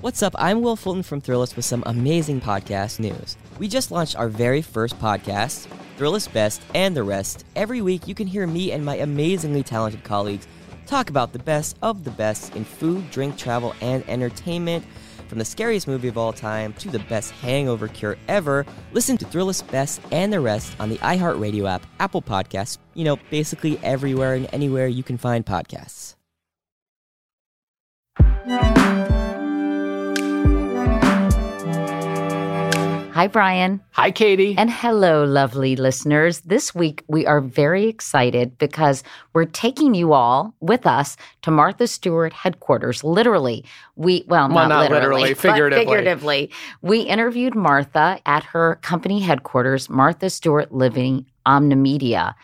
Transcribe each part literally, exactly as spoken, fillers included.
What's up? I'm Will Fulton from Thrillist with some amazing podcast news. We just launched our very first podcast, Thrillist Best and the Rest. Every week, you can hear me and my amazingly talented colleagues talk about the best of the best in food, drink, travel, and entertainment. From the scariest movie of all time to the best hangover cure ever, listen to Thrillist Best and the Rest on the iHeartRadio app, Apple Podcasts, you know, basically everywhere and anywhere you can find podcasts. Hi, Brian. Hi, Katie. And hello, lovely listeners. This week, we are very excited because we're taking you all with us to Martha Stewart headquarters. Literally, we, well, well not, not literally, literally figuratively. But figuratively. We interviewed Martha at her company headquarters, Martha Stewart Living Omnimedia,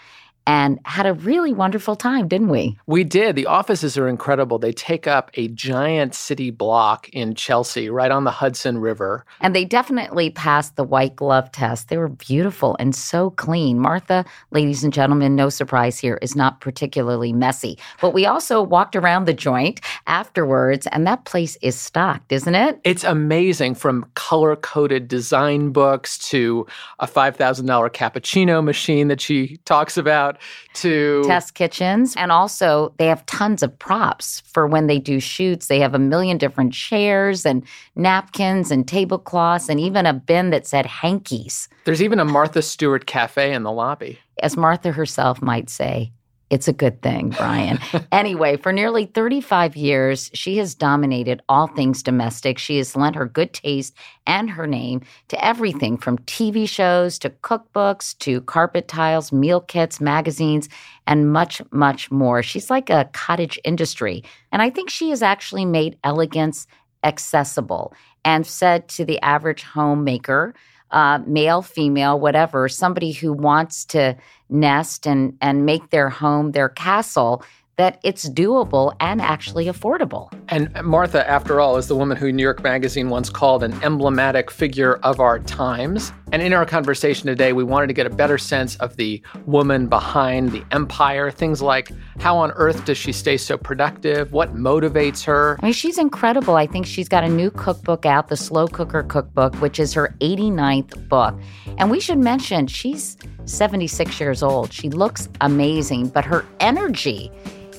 and had a really wonderful time, didn't we? We did. The offices are incredible. They take up a giant city block in Chelsea, right on the Hudson River. And they definitely passed the white glove test. They were beautiful and so clean. Martha, ladies and gentlemen, no surprise here, is not particularly messy. But we also walked around the joint afterwards, and that place is stocked, isn't it? It's amazing, from color-coded design books to a five thousand dollars cappuccino machine that she talks about, to test kitchens. And also, they have tons of props for when they do shoots. They have a million different chairs and napkins and tablecloths and even a bin that said hankies. There's even a Martha Stewart cafe in the lobby. As Martha herself might say, it's a good thing, Brian. Anyway, for nearly thirty-five years, she has dominated all things domestic. She has lent her good taste and her name to everything from T V shows to cookbooks to carpet tiles, meal kits, magazines, and much, much more. She's like a cottage industry. And I think she has actually made elegance accessible and said to the average homemaker, Uh, male, female, whatever, somebody who wants to nest and, and make their home their castle, that it's doable and actually affordable. And Martha, after all, is the woman who New York Magazine once called an emblematic figure of our times. And in our conversation today, we wanted to get a better sense of the woman behind the empire, things like how on earth does she stay so productive, what motivates her. I mean, she's incredible. I think she's got a new cookbook out, The Slow Cooker Cookbook, which is her eighty-ninth book. And we should mention, she's seventy-six years old. She looks amazing, but her energy,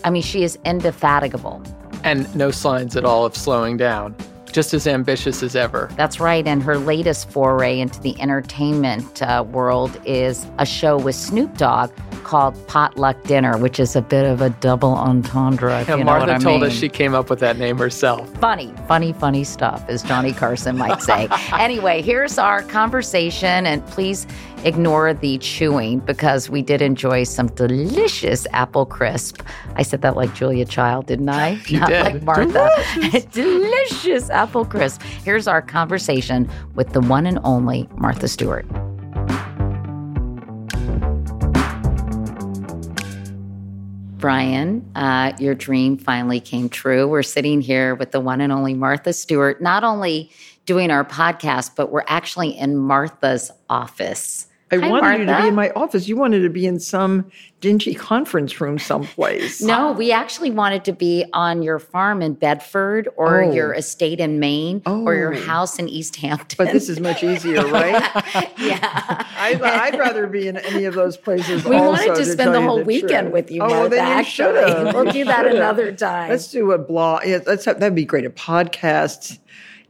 I mean, she is indefatigable. And no signs at all of slowing down. Just as ambitious as ever. That's right. And her latest foray into the entertainment uh, world is a show with Snoop Dogg called Potluck Dinner, which is a bit of a double entendre. If yeah, you know Martha what I told mean. us she came up with that name herself. Funny, funny, funny stuff, as Johnny Carson might say. Anyway, here's our conversation, and please ignore the chewing because we did enjoy some delicious apple crisp. I said that like Julia Child, didn't I? You Not did. like Martha. Delicious. Delicious apple crisp. Here's our conversation with the one and only Martha Stewart. Brian, uh, your dream finally came true. We're sitting here with the one and only Martha Stewart, not only doing our podcast, but we're actually in Martha's office. I Hi, wanted Martha. you to be in my office. You wanted to be in some dingy conference room someplace. No, we actually wanted to be on your farm in Bedford or oh. your estate in Maine oh. or your house in East Hampton. But this is much easier, right? Yeah. I, I'd rather be in any of those places. We also wanted to, to spend the whole the weekend truth. with you, oh, Martha, well, then you actually. We'll do that another time. Let's do a blog. Yeah, let's have, that'd be great, a podcast.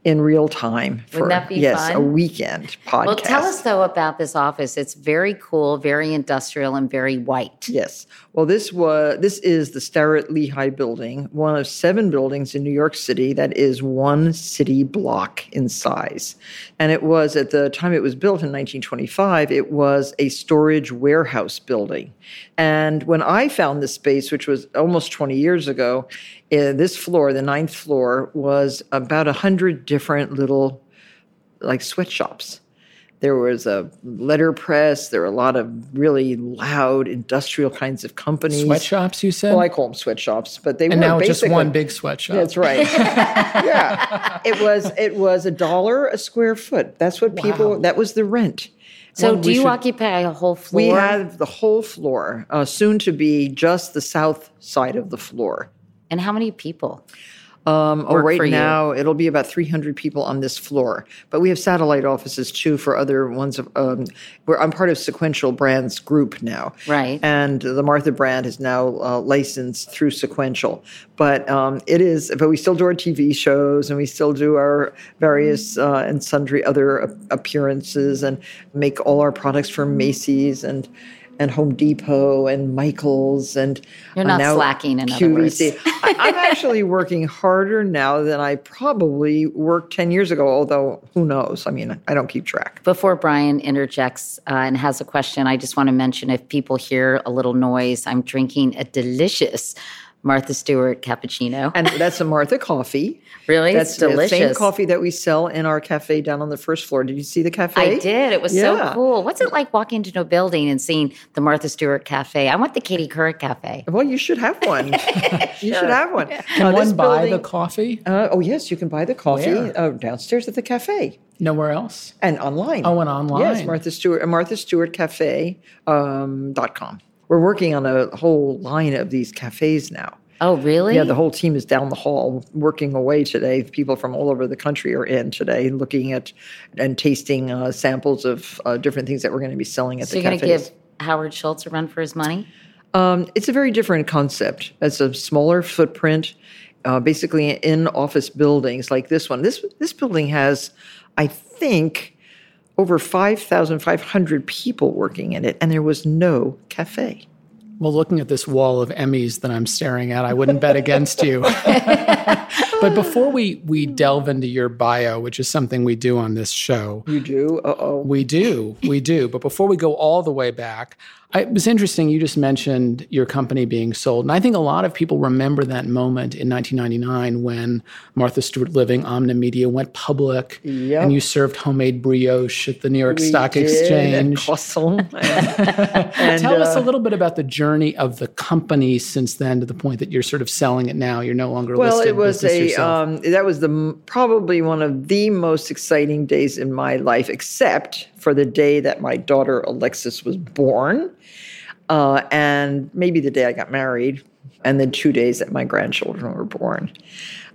In real time. For, Wouldn't that be yes, fun? Yes, a weekend podcast. Well, tell us, though, about this office. It's very cool, very industrial, and very white. Yes. Well, this was this is the Starrett Lehigh Building, one of seven buildings in New York City that is one city block in size. And it was, at the time it was built in nineteen twenty-five, it was a storage warehouse building. And when I found this space, which was almost twenty years ago, Uh, this floor, the ninth floor, was about a hundred different little, like, sweatshops. There was a letterpress. There were a lot of really loud industrial kinds of companies. Sweatshops, you said? Well, I call them sweatshops, but they and were now basically, just one big sweatshop. That's right. Yeah, it was. It was a dollar a square foot. That's what wow. people. That was the rent. So well, do you should, occupy a whole floor? We have the whole floor, uh, soon to be just the south side of the floor. And how many people? Um, oh, right now, it'll be about three hundred people on this floor. But we have satellite offices, too, for other ones. Um, where I'm part of Sequential Brands Group now. Right. And the Martha brand is now uh, licensed through Sequential. But um, it is – but we still do our T V shows and we still do our various uh, and sundry other appearances and make all our products for Macy's and – and Home Depot and Michael's and you're not now slacking in Q V C. Other words. I, I'm actually working harder now than I probably worked ten years ago, although who knows? I mean, I don't keep track. Before Brian interjects uh, and has a question, I just want to mention if people hear a little noise, I'm drinking a delicious Martha Stewart cappuccino. And that's a Martha coffee. Really? That's it's delicious. The same coffee that we sell in our cafe down on the first floor. Did you see the cafe? I did. It was yeah. so cool. What's it like walking into a building and seeing the Martha Stewart Cafe? I want the Katie Couric Cafe. Well, you should have one. you sure. should have one. Can uh, one buy building, the coffee? Uh, oh, yes. You can buy the coffee uh, downstairs at the cafe. Nowhere else? And online. Oh, and online. Yes, Martha Stewart, uh, martha stewart cafe dot com. Um, We're working on a whole line of these cafes now. Oh, really? Yeah, the whole team is down the hall working away today. People from all over the country are in today looking at and tasting uh, samples of uh, different things that we're going to be selling at so the cafes. So you're going to give Howard Schultz a run for his money? Um, it's a very different concept. It's a smaller footprint, uh, basically in office buildings like this one. This, this building has, I think... over five thousand five hundred people working in it, and there was no cafe. Well, looking at this wall of Emmys that I'm staring at, I wouldn't bet against you. But before we, we delve into your bio, which is something we do on this show. You do? Uh-oh. We do. We do. But before we go all the way back, I, it was interesting. You just mentioned your company being sold. And I think a lot of people remember that moment in nineteen ninety-nine when Martha Stewart Living Omnimedia went public. Yep. And you served homemade brioche at the New York we Stock did. Exchange. And, and, Tell uh, us a little bit about the journey of the company since then to the point that you're sort of selling it now. You're no longer well, listed. Well, it was a, um, that was the probably one of the most exciting days in my life, except for the day that my daughter Alexis was born. Uh, and maybe the day I got married, and then two days that my grandchildren were born.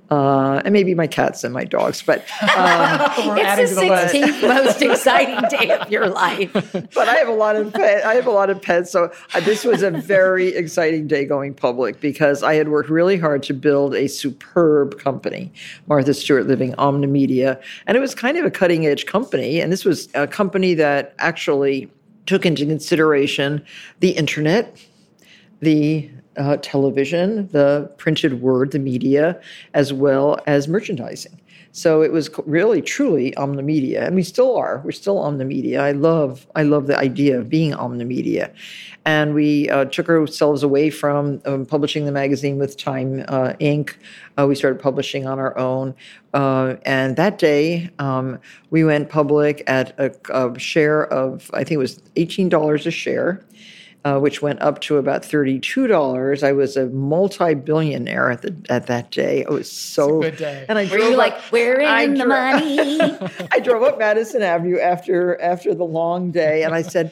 Uh, and maybe my cats and my dogs. But um, it's the sixteenth most exciting day of your life. But I have a lot of pet, I have a lot of pets, so uh, this was a very exciting day going public because I had worked really hard to build a superb company, Martha Stewart Living Omnimedia, and it was kind of a cutting edge company. And this was a company that actually took into consideration the internet, the uh, television, the printed word, the media, as well as merchandising. So it was really, truly omnimedia, and we still are. We're still omnimedia. I love, I love the idea of being omnimedia, and we uh, took ourselves away from um, publishing the magazine with Time uh, Incorporated. Uh, we started publishing on our own, uh, and that day um, we went public at a, a share of I think it was eighteen dollars a share. Uh, which went up to about thirty-two dollars. I was a multi-billionaire at the, at that day. It was so it's a good day. And I were you up, like, where in the dro- money? I drove up Madison Avenue after after the long day, and I said,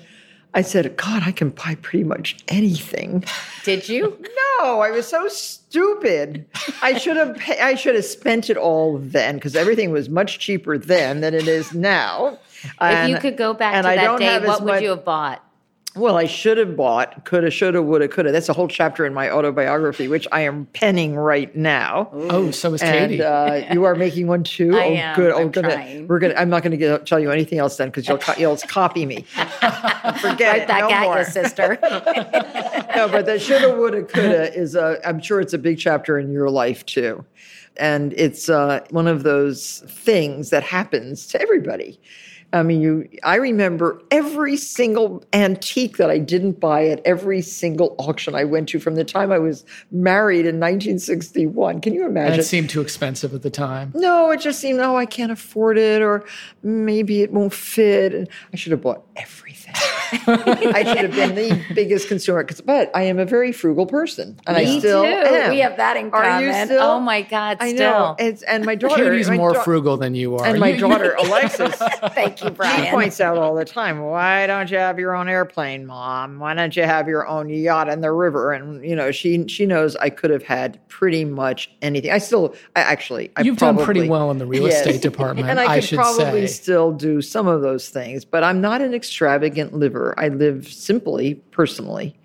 I said, God, I can buy pretty much anything. Did you? No, I was so stupid. I should have pay, I should have spent it all then because everything was much cheaper then than it is now. And, if you could go back to that day, what would much, you have bought? Well, I should have bought, coulda, shoulda, woulda, coulda. That's a whole chapter in my autobiography, which I am penning right now. Ooh. Oh, so is Katie. And uh, you are making one too. I oh, am. Good. I'm oh, gonna, we're gonna. I'm not going to tell you anything else then because you'll, co- you'll copy me. Forget right back no at more. You, sister. No, but that shoulda, woulda, coulda is. A, I'm sure it's a big chapter in your life too, and it's uh, one of those things that happens to everybody. I mean, you. I remember every single antique that I didn't buy at every single auction I went to from the time I was married in nineteen sixty-one. Can you imagine? And it seemed too expensive at the time. No, it just seemed, oh, I can't afford it, or maybe it won't fit. And I should have bought everything. I should have been the biggest consumer, but I am a very frugal person. And Me I still too. Am. We have that in common. Are you still? Oh my God, still. I know. It's, and my daughter. Katie's my more da- frugal than you are. And my daughter, Alexis. Thank you, Brian. She points out all the time, why don't you have your own airplane, Mom? Why don't you have your own yacht in the river? And, you know, she she knows I could have had pretty much anything. I still, I actually, I You've probably, done pretty well in the real yes. estate department, and I, I should probably say. probably still do some of those things, but I'm not an extravagant liver. I live simply, personally.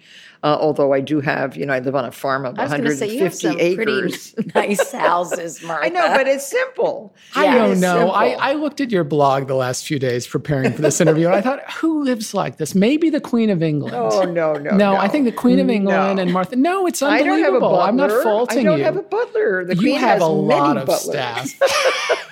Uh, although I do have, you know, I live on a farm of one hundred fifty acres. I was going to say, you have some pretty nice houses, Martha. I know, but it's simple. I yeah, don't know. I, I looked at your blog the last few days preparing for this interview, and I thought, who lives like this? Maybe the Queen of England. Oh, no, no, no. No, I think the Queen of England no. and Martha. No, it's unbelievable. I don't have a butler. I'm not faulting you. I don't you. have a butler. The you Queen have has a lot of butlers. staff.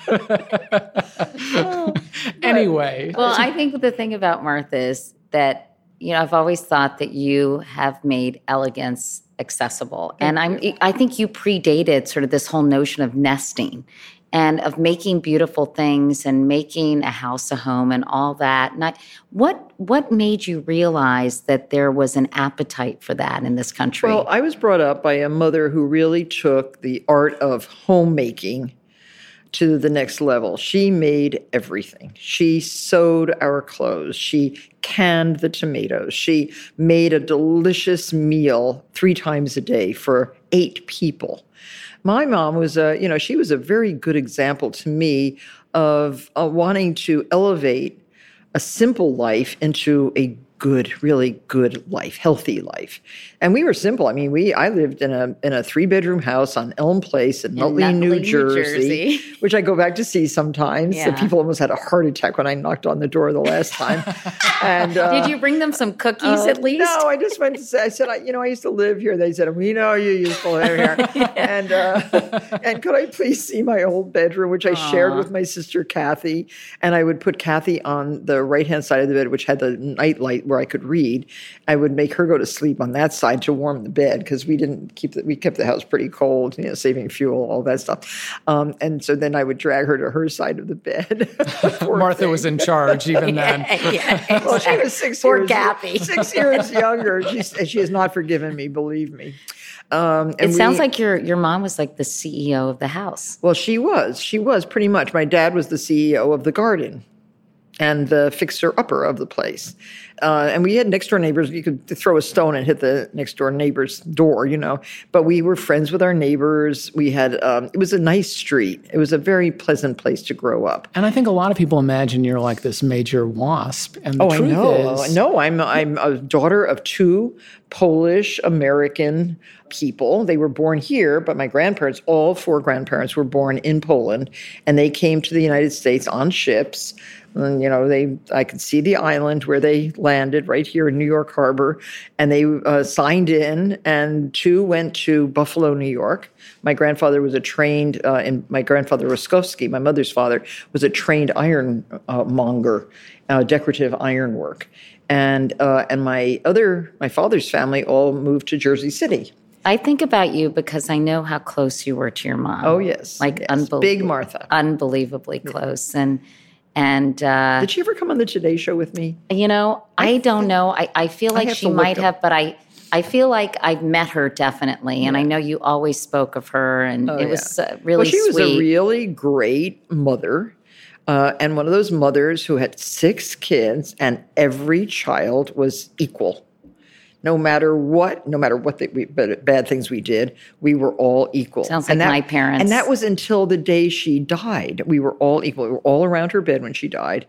well, anyway. Well, I think the thing about Martha is that, you know, I've always thought that you have made elegance accessible. And I'm, I think you predated sort of this whole notion of nesting and of making beautiful things and making a house a home and all that. And I, what what made you realize that there was an appetite for that in this country? Well, I was brought up by a mother who really took the art of homemaking to the next level. She made everything. She sewed our clothes. She canned the tomatoes. She made a delicious meal three times a day for eight people. My mom was a, you know, she was a very good example to me of uh, wanting to elevate a simple life into a good, really good life, healthy life. And we were simple. I mean, we I lived in a in a three-bedroom house on Elm Place in Nutley, Nutley New, New Jersey, Jersey, which I go back to see sometimes. Yeah. The people almost had a heart attack when I knocked on the door the last time. And uh, did you bring them some cookies uh, at least? No, I just went to say, I said, I, you know, I used to live here. They said, we know you used to live here. yeah. And uh, and could I please see my old bedroom, which I Aww. shared with my sister, Kathy. And I would put Kathy on the right-hand side of the bed, which had the night light where I could read. I would make her go to sleep on that side to warm the bed because we didn't keep the, we kept the house pretty cold, you know, saving fuel, all that stuff. Um, and so then I would drag her to her side of the bed. Martha thing. was in charge even then. yeah, yeah, exactly. Well, she was six Poor years Kathy. six years younger. She's, she has not forgiven me, believe me. Um, and it we, sounds like your your mom was like the C E O of the house. Well, she was. She was pretty much. My dad was the C E O of the garden and the fixer-upper of the place. Uh, and we had next-door neighbors. You could throw a stone and hit the next-door neighbor's door, you know. But we were friends with our neighbors. We had um, – it was a nice street. It was a very pleasant place to grow up. And I think a lot of people imagine you're like this major wasp. And the oh, truth I know. is – No, I'm, I'm a daughter of two Polish-American people. They were born here, but my grandparents, all four grandparents, were born in Poland. And they came to the United States on ships. And, you know, they I could see the island where they landed right here in New York Harbor, and they uh, signed in, and two went to Buffalo, New York. My grandfather was a trained, uh, and my grandfather Roskowski, my mother's father, was a trained iron uh, monger, uh, decorative ironwork. And, uh, and my other, my father's family all moved to Jersey City. I think about you because I know how close you were to your mom. Oh, yes. Like, yes. Unbelievable. Big Martha. Unbelievably close. Yeah. And And uh, did she ever come on the Today Show with me? You know, I, I don't know. I, I feel like I she might have, but I, I feel like I've met her definitely. And yeah. I know you always spoke of her, and oh, it yeah. was uh, really sweet. Well, she sweet. was a really great mother. Uh, and one of those mothers who had six kids, and every child was equal. No matter what, no matter what the, we, bad things we did, we were all equal. Sounds like that, my parents. And that was until the day she died. We were all equal. We were all around her bed when she died.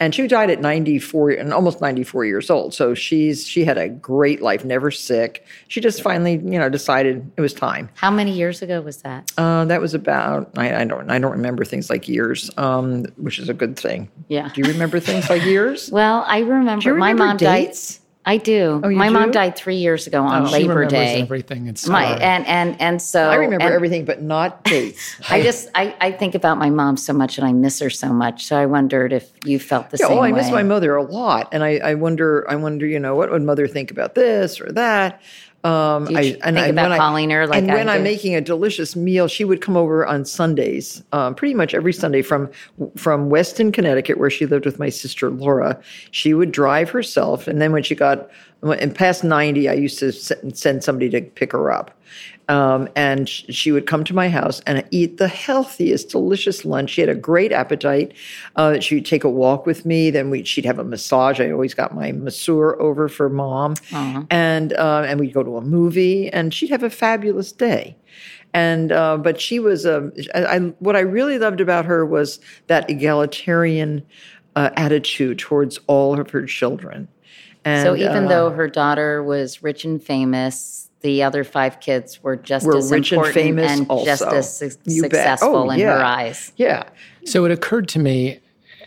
And she died at ninety-four, and almost ninety-four years old. So she's she had a great life, never sick. She just finally, you know, decided it was time. How many years ago was that? Uh, that was about, I, I don't I don't remember things like years, um, which is a good thing. Yeah. Do you remember things like years? Well, I remember. Do you remember my mom dates? died. I do. Oh, you My do? mom died three years ago on oh, Labor Day. She remembers Day. everything. It's My, and, and, and so... I remember and, everything, but not dates. I just... I, I think about my mom so much, and I miss her so much, so I wondered if you felt the yeah, same well, way. Oh, I miss my mother a lot, and I, I wonder, I wonder, you know, what would mother think about this or that? Um, Do you I, and think I, about when calling I, her? Like and I when do? I'm making a delicious meal, she would come over on Sundays, um, pretty much every Sunday from from Weston, Connecticut, where she lived with my sister Laura. She would drive herself, and then when she got and past ninety, I used to send somebody to pick her up. Um, and she would come to my house and eat the healthiest, delicious lunch. She had a great appetite. Uh, she'd take a walk with me. Then we, she'd have a massage. I always got my masseur over for mom. Uh-huh. And uh, and we'd go to a movie. And she'd have a fabulous day. And uh, but she was um, – I, what I really loved about her was that egalitarian uh, attitude towards all of her children. And, so even uh, though her daughter was rich and famous – the other five kids were just we're as rich important and, famous and also. just as su- successful oh, in yeah. her eyes. Yeah. So it occurred to me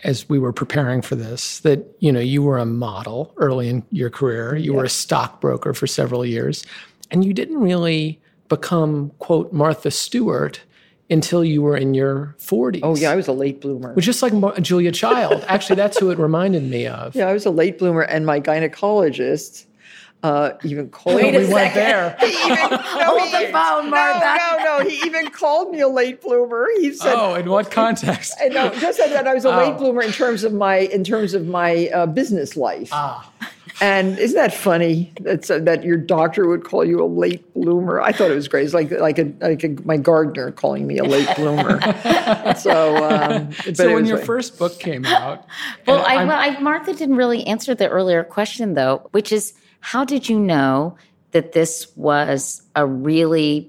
as we were preparing for this that, you know, you were a model early in your career. You yes. were a stockbroker for several years. And you didn't really become, quote, Martha Stewart until you were in your forties. Oh, yeah, I was a late bloomer. Well, just like Mar- Julia Child. Actually, that's who it reminded me of. Yeah, I was a late bloomer, and my gynecologist... Uh, even called Wait a we second. went there. He even, no, Hold he, the phone, Martha. No, no, no. He even called me a late bloomer. He said, "Oh, in what context?" And, no, just said that I was a oh. late bloomer in terms of my in terms of my uh, business life. Ah. And isn't that funny? That's uh, that your doctor would call you a late bloomer. I thought it was great. It's like like a like a, my gardener calling me a late bloomer. so, um, so when your like, first book came out, well, I, well I, Martha didn't really answer the earlier question though, which is. How did you know that this was a really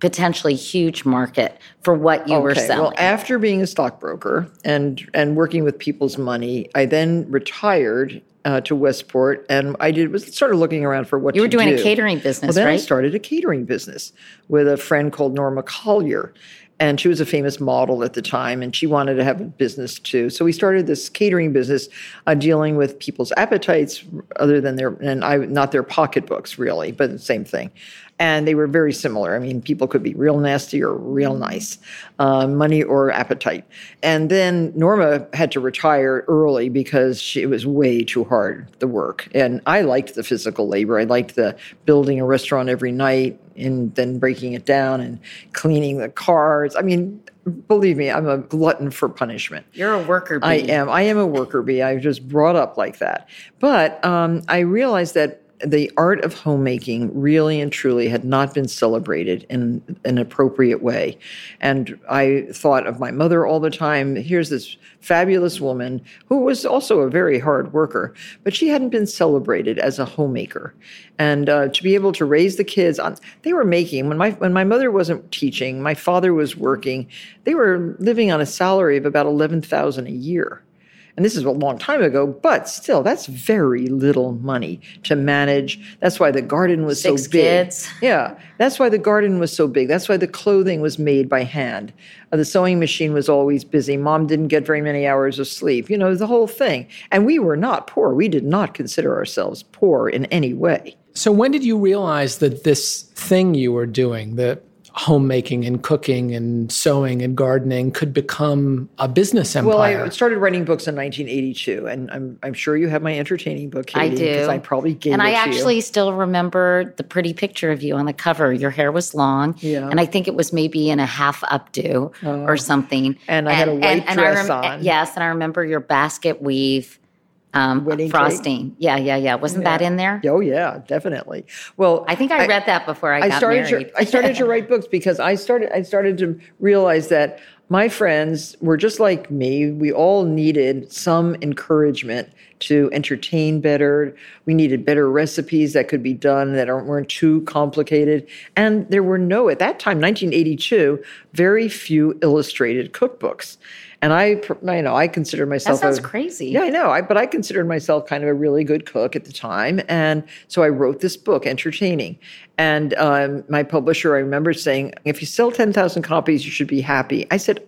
potentially huge market for what you okay, were selling? Well, after being a stockbroker and and working with people's money, I then retired uh, to Westport, and I did was started looking around for what you were to doing do. a catering business. Well, then right? I started a catering business with a friend called Norma Collier. And she was a famous model at the time, and she wanted to have a business too. So we started this catering business, uh, dealing with people's appetites, other than their and I, not their pocketbooks really, but the same thing. And they were very similar. I mean, people could be real nasty or real nice, uh, money or appetite. And then Norma had to retire early because she, it was way too hard the work. And I liked the physical labor. I liked the building a restaurant every night. And then breaking it down and cleaning the cars. I mean, believe me, I'm a glutton for punishment. You're a worker bee. I am. I am a worker bee. I was just brought up like that. But um, I realized that the art of homemaking really and truly had not been celebrated in an appropriate way. And I thought of my mother all the time. Here's this fabulous woman who was also a very hard worker, but she hadn't been celebrated as a homemaker. And uh, to be able to raise the kids, on, they were making, when my when my mother wasn't teaching, my father was working, they were living on a salary of about eleven thousand dollars a year. And this is a long time ago, but still, that's very little money to manage. That's why the garden was Six so big. Kids. Yeah, that's why the garden was so big. That's why the clothing was made by hand. Uh, the sewing machine was always busy. Mom didn't get very many hours of sleep. You know, the whole thing. And we were not poor. We did not consider ourselves poor in any way. So when did you realize that this thing you were doing, the homemaking and cooking and sewing and gardening, could become a business empire? Well, I started writing books in nineteen eighty-two, and I'm I'm sure you have my entertaining book, Katie. I do. Because I probably gave and it I to you. And I actually still remember the pretty picture of you on the cover. Your hair was long, yeah. and I think it was maybe in a half updo uh, or something. And I and, had a white and, dress and rem- on. Yes, and I remember your basket weave. Um, frosting. Cake. Yeah, yeah, yeah. Wasn't yeah. that in there? Oh, yeah, definitely. Well, I think I, I read that before I, I got started married. To, I started to write books because I started I started to realize that my friends were just like me. We all needed some encouragement to entertain better. We needed better recipes that could be done that aren't, weren't too complicated. And there were no, at that time, nineteen eighty-two, very few illustrated cookbooks. And I, you know, I considered myself... That sounds a, crazy. Yeah, I know. I, but I considered myself kind of a really good cook at the time. And so I wrote this book, Entertaining. And um, my publisher, I remember saying, if you sell ten thousand copies, you should be happy. I said,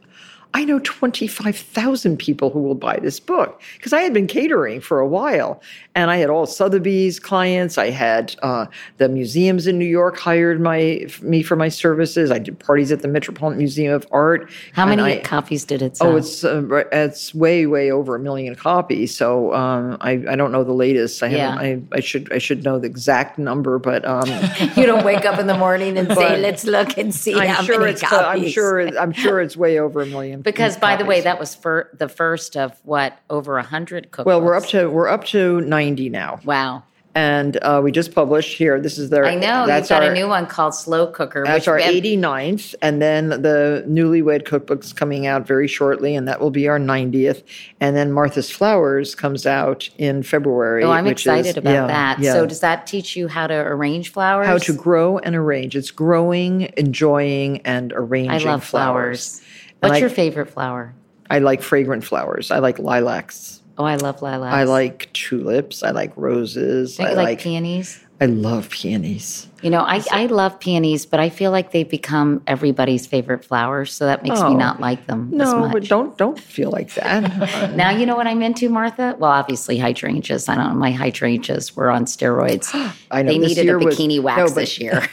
I know twenty-five thousand people who will buy this book, because I had been catering for a while. And I had all Sotheby's clients. I had uh, the museums in New York hired my me for my services. I did parties at the Metropolitan Museum of Art. How many I, copies did it sell? Oh, it's, uh, it's way, way over a million copies. So um, I, I don't know the latest. I, yeah. haven't, I, I should I should know the exact number, but... Um, you don't wake up in the morning and say, let's look and see I'm how sure many it's, copies. Uh, I'm, sure, I'm sure it's way over a million. Because, by copies. The way, that was for the first of, what, over one hundred cookbooks? Well, we're up to we're up to ninety now. Wow. And uh, we just published here. This is their. I know that's you've got our, a new one called Slow Cooker. That's which our have, eighty-ninth, and then the Newlywed Cookbook's coming out very shortly, and that will be our ninetieth. And then Martha's Flowers comes out in February. Oh, I'm which excited is, about yeah, that. Yeah. So, does that teach you how to arrange flowers? How to grow and arrange. It's growing, enjoying, and arranging. I love flowers. flowers. What's I, your favorite flower? I like fragrant flowers. I like lilacs. Oh, I love lilacs. I like tulips. I like roses. Don't you I like, like peonies. I love peonies. You know, I, I love peonies, but I feel like they've become everybody's favorite flowers, so that makes oh, me not like them no, as much. No, but don't, don't feel like that. Now you know what I'm into, Martha? Well, obviously hydrangeas. I don't know. My hydrangeas were on steroids. I know, they needed a bikini was, wax no, but, this year.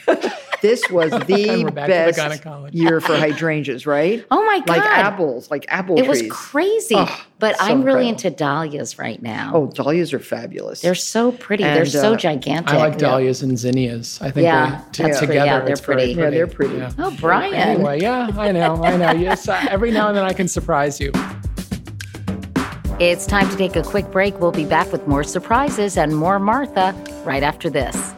This was the best the year for hydrangeas, right? Oh, my God. Like apples, like apple it trees. It was crazy. Oh, but so I'm really incredible. into dahlias right now. Oh, dahlias are fabulous. They're so pretty. And, they're so uh, gigantic. I like dahlias yeah. and zinnias. I think yeah, they're t- together. Yeah, they're pretty. pretty. Yeah, they're pretty. Yeah. Oh, Brian. Anyway, yeah, I know, I know. Yes, uh, every now and then I can surprise you. It's time to take a quick break. We'll be back with more surprises and more Martha right after this.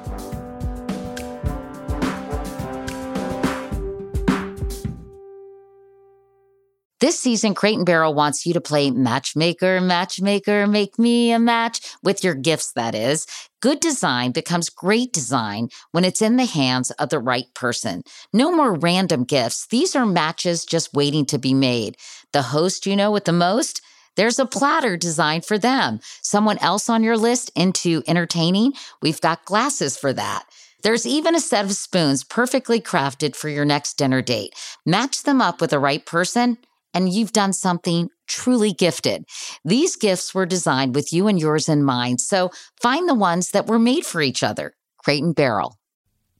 This season, Crate and Barrel wants you to play matchmaker, matchmaker, make me a match with your gifts, that is. Good design becomes great design when it's in the hands of the right person. No more random gifts. These are matches just waiting to be made. The host you know with the most? There's a platter designed for them. Someone else on your list into entertaining? We've got glasses for that. There's even a set of spoons perfectly crafted for your next dinner date. Match them up with the right person, and you've done something truly gifted. These gifts were designed with you and yours in mind, so find the ones that were made for each other. Crate and Barrel.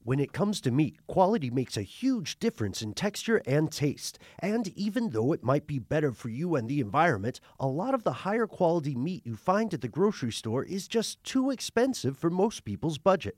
When it comes to meat, quality makes a huge difference in texture and taste. And even though it might be better for you and the environment, a lot of the higher quality meat you find at the grocery store is just too expensive for most people's budget.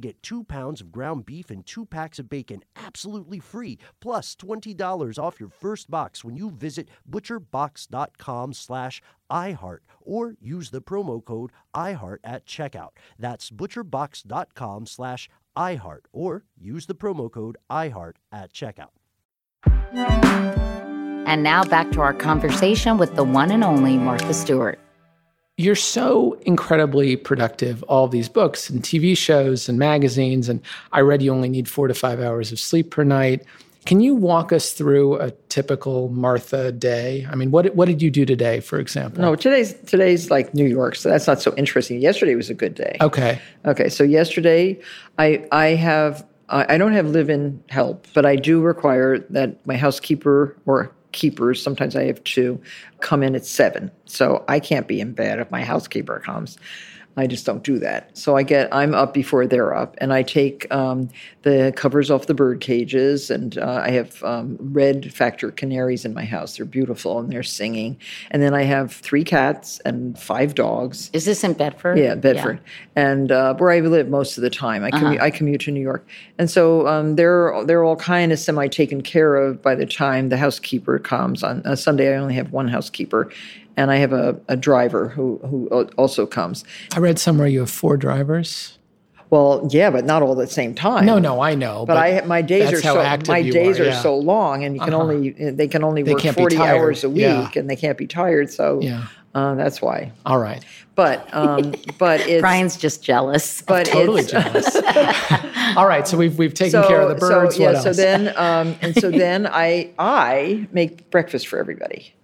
get two pounds of ground beef and two packs of bacon absolutely free, plus twenty dollars off your first box when you visit butcherbox.com slash iHeart or use the promo code iHeart at checkout. That's butcherbox.com slash iHeart or use the promo code iHeart at checkout. And now back to our conversation with the one and only Martha Stewart. You're so incredibly productive, all these books and T V shows and magazines, and I read you only need four to five hours of sleep per night. Can you walk us through a typical Martha day? I mean, what what did you do today, for example? No, today's today's like New York, so that's not so interesting. Yesterday was a good day. Okay. Okay, so yesterday I I have I don't have live-in help, but I do require that my housekeeper or keepers, sometimes I have two, come in at seven. So I can't be in bed if my housekeeper comes. I just don't do that. So I get, I'm up before they're up, and I take um, the covers off the bird cages, and uh, I have um, red factor canaries in my house. They're beautiful, and they're singing. And then I have three cats and five dogs. Is this in Bedford? Yeah, Bedford, yeah. and uh, where I live most of the time. I, commu- uh-huh. I commute to New York, and so um, they're they're all kind of semi taken care of by the time the housekeeper comes. On a Sunday, I only have one housekeeper. And I have a, a driver who, who also comes. I read somewhere you have four drivers. Well, yeah, but not all at the same time. No, no, I know. But, but I my days are so my days are, yeah. are so long, and you can uh-huh. only they can only they work forty hours a week, yeah. and they can't be tired. So yeah. uh, that's why. All right. But um, but it's, Brian's just jealous. But I'm totally it's, jealous. All right. So we've we've taken so, care of the birds. So, yeah. What else? So then um, and so then I I make breakfast for everybody.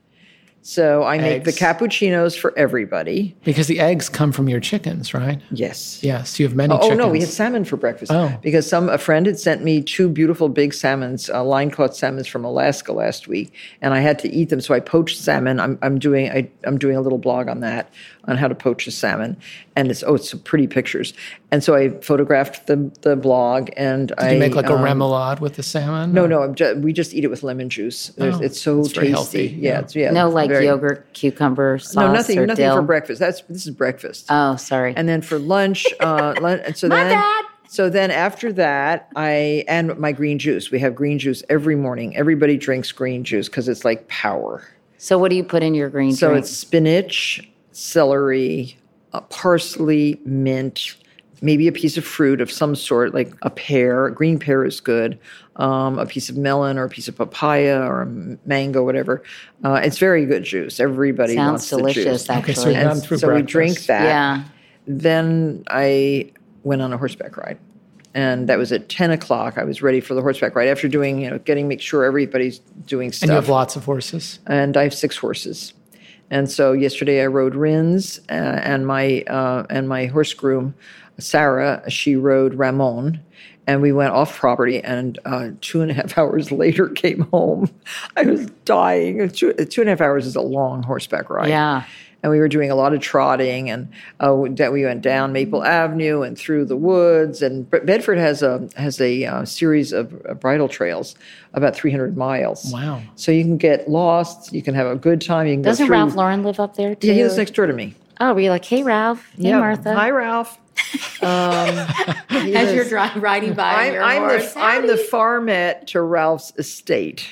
So I make eggs. the cappuccinos for everybody. Because the eggs come from your chickens, right? Yes. Yes, you have many oh, chickens. Oh, no, we had salmon for breakfast. Oh. Because some a friend had sent me two beautiful big salmons, uh, line-caught salmons from Alaska last week, and I had to eat them, so I poached salmon. I'm, I'm doing I, I'm doing a little blog on that, on how to poach a salmon. And it's, oh, it's some pretty pictures. And so I photographed the the blog, and Did I... Did you make like um, a remoulade with the salmon? No, or? no, I'm ju- we just eat it with lemon juice. Oh, it's so it's tasty. Healthy, yeah, yeah. It's, yeah. No, like... yogurt, cucumber, sauce, no, nothing, or nothing dill. for breakfast. That's this is breakfast. Oh, sorry. And then for lunch, uh, lunch so my then, bad. So then after that, I and my green juice. We have green juice every morning. Everybody drinks green juice because it's like power. So what do you put in your green juice? So drink? It's spinach, celery, uh, parsley, mint, maybe a piece of fruit of some sort, like a pear. Green pear is good. Um, a piece of melon or a piece of papaya or a mango, whatever. Uh, it's very good juice. Everybody Sounds wants the juice. Sounds delicious, actually. Okay, so we're and through so breakfast. We drink that. Yeah. Then I went on a horseback ride, and that was at ten o'clock. I was ready for the horseback ride after doing, you know, getting make sure everybody's doing stuff. And you have lots of horses. And I have six horses. And so yesterday I rode Rins, uh, and my uh, and my horse groom, Sarah, she rode Ramon. And we went off property, and uh, two and a half hours later came home. I was dying. Two, two and a half hours is a long horseback ride. Yeah. And we were doing a lot of trotting, and uh, we went down Maple Avenue and through the woods. And Bedford has a has a uh, series of uh, bridle trails, about three hundred miles. Wow! So you can get lost. You can have a good time. You can Doesn't go through. Ralph Lauren live up there too? Yeah, he lives next door to me. Oh, were you like, hey, Ralph? Hey, yep. Martha. Hi, Ralph. um, As you're driving, riding by, I'm, your I'm horse. the Howdy. I'm the farmette to Ralph's estate.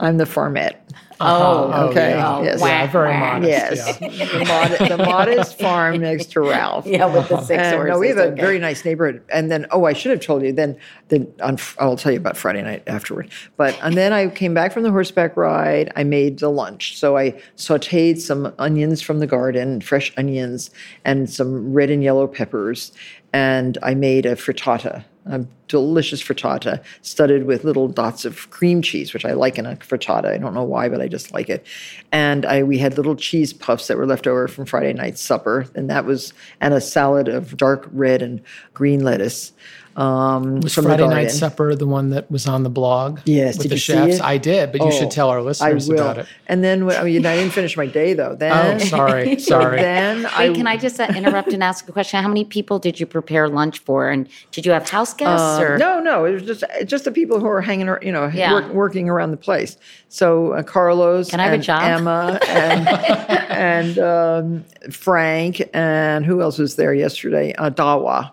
I'm the farmette. Oh, oh okay. Yeah. Yes. Wow, very modest. Yes, yeah. the, mod- the modest farm next to Ralph. Yeah, with the six and, horses. No, we have a okay. very nice neighborhood. And then, oh, I should have told you. Then, then on, I'll tell you about Friday night afterward. But and then I came back from the horseback ride. I made the lunch. So I sautéed some onions from the garden, fresh onions, and some red and yellow peppers. And I made a frittata. A delicious frittata studded with little dots of cream cheese, which I like in a frittata. I don't know why, but I just like it. And I we had little cheese puffs that were left over from Friday night's supper, and that was and a salad of dark red and green lettuce. Um, was from Friday the night supper the one that was on the blog? Yes, with did the you chefs. See it? I did, but oh, you should tell our listeners I will. about it. And then I, mean, I didn't finish my day though. Then, oh, sorry, sorry. Then Wait, I, can I just uh, interrupt and ask a question? How many people did you prepare lunch for, and did you have house guests? Uh, or? No, no, it was just just the people who are hanging, you know, yeah. work, working around the place. So uh, Carlos, can I have and a job? Emma, and, and um, Frank, and who else was there yesterday? Uh, Dawa.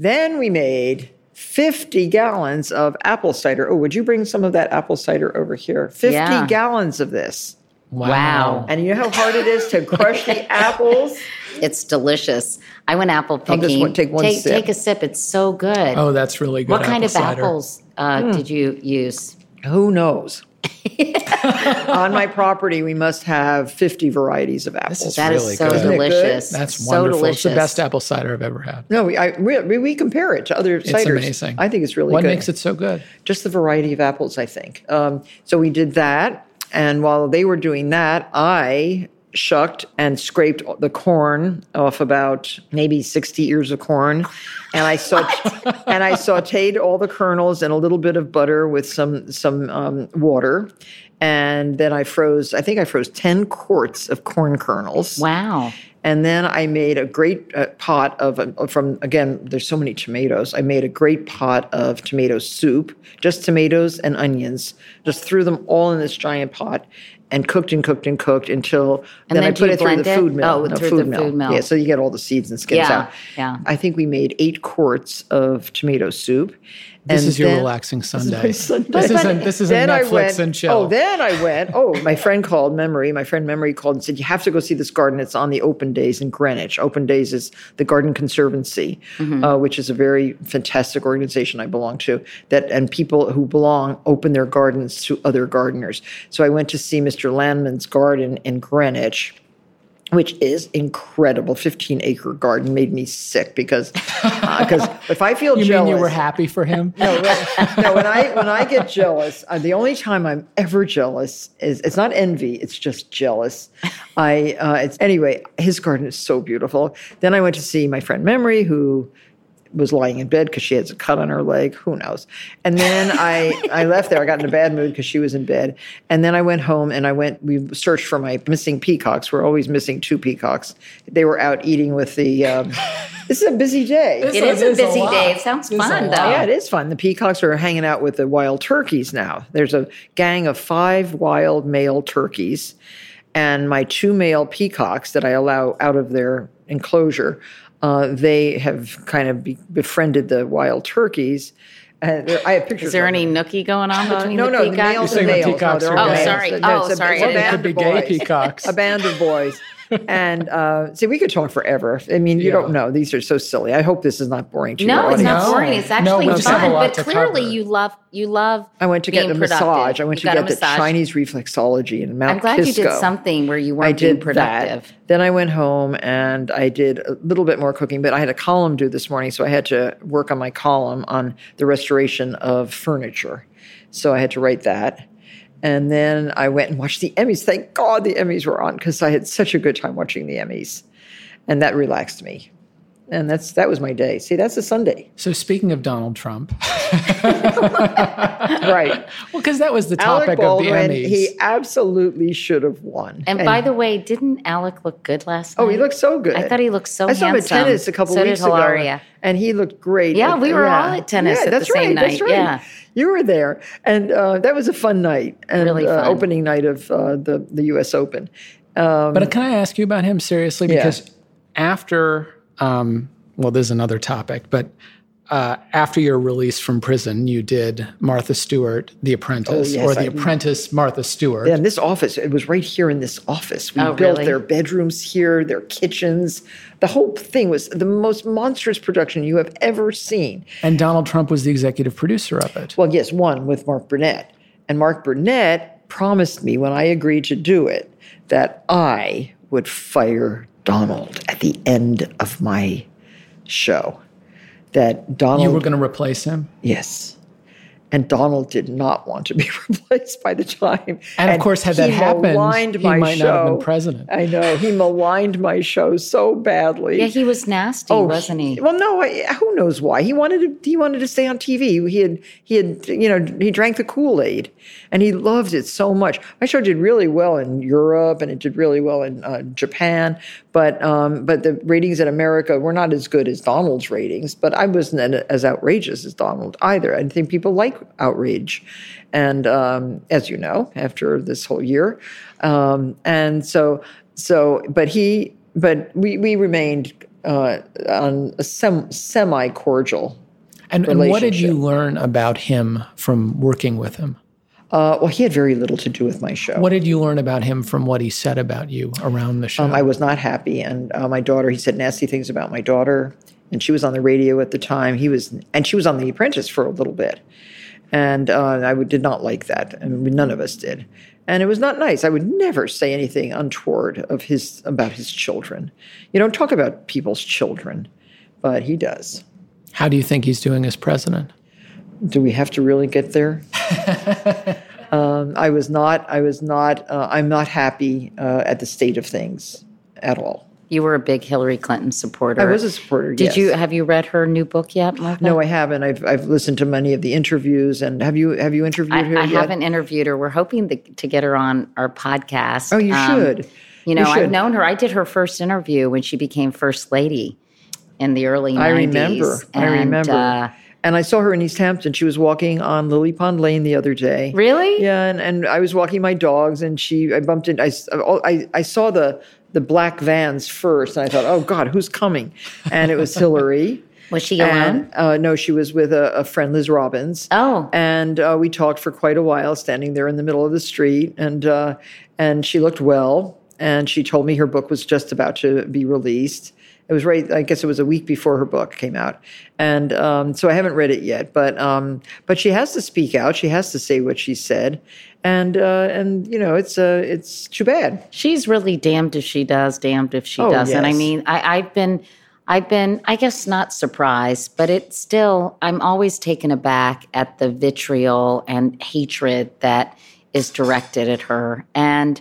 Then we made fifty gallons of apple cider. Oh, would you bring some of that apple cider over here? fifty yeah. gallons of this. Wow. wow. And you know how hard it is to crush the apples? It's delicious. I went apple picking. I'll just want, take one take, sip. Take a sip. It's so good. Oh, that's really good. What kind of cider. apples uh, mm. did you use? Who knows? On my property, we must have fifty varieties of apples. This is that really is so good. delicious. Good? That's so wonderful. Delicious. It's the best apple cider I've ever had. No, we I, we, we compare it to other it's ciders. It's amazing. I think it's really what good. What makes it so good? Just the variety of apples, I think. Um, so we did that, and while they were doing that, I shucked and scraped the corn off about maybe sixty ears of corn, and I saute- and I sauteed all the kernels in a little bit of butter with some some um, water, and then I froze. I think I froze ten quarts of corn kernels. Wow. And then I made a great uh, pot of, uh, from, again, there's so many tomatoes. I made a great pot of tomato soup, just tomatoes and onions. Just threw them all in this giant pot and cooked and cooked and cooked until, and then, then I put it through the food mill. Oh, no, through food the mill. food mill. Yeah, so you get all the seeds and skins yeah, out. Yeah. I think we made eight quarts of tomato soup. This and is your then, relaxing Sunday. This is Sunday. But, this isn't, this isn't Netflix went, and chill. Oh, then I went, oh, my friend called Memory. My friend Memory called and said, you have to go see this garden. It's on the open days in Greenwich. Open days is the Garden Conservancy, mm-hmm. uh, which is a very fantastic organization I belong to. That and people who belong open their gardens to other gardeners. So I went to see Mister Landman's garden in Greenwich, which is incredible. fifteen acre garden made me sick because because uh, if I feel you jealous, you mean you were happy for him? No, when, no. When I when I get jealous, uh, the only time I'm ever jealous is it's not envy. It's just jealous. I uh, it's anyway. His garden is so beautiful. Then I went to see my friend Memory, who was lying in bed because she has a cut on her leg. Who knows? And then I, I left there. I got in a bad mood because she was in bed. And then I went home and I went, we searched for my missing peacocks. We're always missing two peacocks. They were out eating with the, um, this is a busy day. It is a busy day. It sounds fun though. Yeah, it is fun. The peacocks are hanging out with the wild turkeys now. There's a gang of five wild male turkeys and my two male peacocks that I allow out of their enclosure. Uh, they have kind of be- befriended the wild turkeys. And I have pictures. Is there any nookie going on between no, the no, peacocks? The males, the peacocks no, they're all oh, males. Sorry. No, oh, sorry. Oh, sorry. It could be gay boys. Peacocks. A band of boys. And uh, see, we could talk forever. I mean, you yeah. don't know. These are so silly. I hope this is not boring to you. No, it's not boring. It's actually no, fun. But clearly, cover. you love you love. I went to get the productive. massage. I went you to get the Chinese reflexology in Mount Kisco. I'm glad Kisco. you did something where you weren't I did being productive. That. Then I went home and I did a little bit more cooking, but I had a column due this morning, so I had to work on my column on the restoration of furniture. So I had to write that. And then I went and watched the Emmys. Thank God the Emmys were on because I had such a good time watching the Emmys. And that relaxed me. And that's that was my day. See, that's a Sunday. So speaking of Donald Trump. Right. Well, because that was the topic Alec Baldwin, of the Emmys. He absolutely should have won. And, and by the way, didn't Alec look good last night? Oh, he looked so good. I thought he looked so I handsome. I saw him at tennis a couple so weeks did Hilaria. ago. And he looked great. Yeah, like, we were yeah. all at tennis yeah, at that's the same right, night. That's right. Yeah. You were there. And uh, that was a fun night. And, really fun. Uh, opening night of uh, the, the U S Open. Um, but can I ask you about him seriously? Because yeah. after... Um, well, this is another topic, but uh, after your release from prison, you did Martha Stewart, The Apprentice, oh, yes, or The I, Apprentice, Martha Stewart. Yeah, in this office. It was right here in this office. We oh, built really? their bedrooms here, their kitchens. The whole thing was the most monstrous production you have ever seen. And Donald Trump was the executive producer of it. Well, yes, one with Mark Burnett. And Mark Burnett promised me when I agreed to do it that I would fire Donald at the end of my show. That Donald... You were going to replace him? Yes. And Donald did not want to be replaced by the time. And, and of course, had that happened, he might show. not have been president. I know. He maligned my show so badly. Yeah, he was nasty, oh, wasn't he? Well, no, I, who knows why? He wanted to He wanted to stay on T V. He had, he had, you know, he drank the Kool-Aid. And he loved it so much. My show did really well in Europe, and it did really well in uh, Japan. But um, but the ratings in America were not as good as Donald's ratings. But I wasn't as outrageous as Donald either. I think people like outrage, and um, as you know, after this whole year, um, and so so. But he but we we remained uh, on a sem- semi cordial. And, and what did you learn about him from working with him? Uh, well, he had very little to do with my show. What did you learn about him from what he said about you around the show? Um, I was not happy, and uh, my daughter, he said nasty things about my daughter, and she was on the radio at the time. He was, and she was on The Apprentice for a little bit, and uh, I would, did not like that, and none of us did. And it was not nice. I would never say anything untoward of his about his children. You don't talk about people's children, but he does. How do you think he's doing as president? Do we have to really get there? um, I was not, I was not, uh, I'm not happy uh, at the state of things at all. You were a big Hillary Clinton supporter. I was a supporter, Did yes. you, have you read her new book yet, Martha? No, I haven't. I've I've listened to many of the interviews. And have you have you interviewed I, her I yet? I haven't interviewed her. We're hoping to, to get her on our podcast. Oh, you um, should. You know, you should. I've known her. I did her first interview when she became First Lady in the early nineties. I remember. And, I remember. Uh, And I saw her in East Hampton. She was walking on Lily Pond Lane the other day. Really? Yeah, and, and I was walking my dogs, and she, I bumped in, I, I, I saw the, the black vans first, and I thought, oh, God, who's coming? And it was Hillary. Was she alone? And, uh, no, she was with a, a friend, Liz Robbins. Oh. And uh, we talked for quite a while, standing there in the middle of the street. And uh, and she looked well. And she told me her book was just about to be released. It was right, I guess it was a week before her book came out. And um, so I haven't read it yet. But um, but she has to speak out. She has to say what she said. And, uh, and you know, it's uh, it's too bad. She's really damned if she does, damned if she oh, doesn't. Yes. I mean, I, I've been... I've been, I guess, not surprised, but it's still, I'm always taken aback at the vitriol and hatred that is directed at her. And,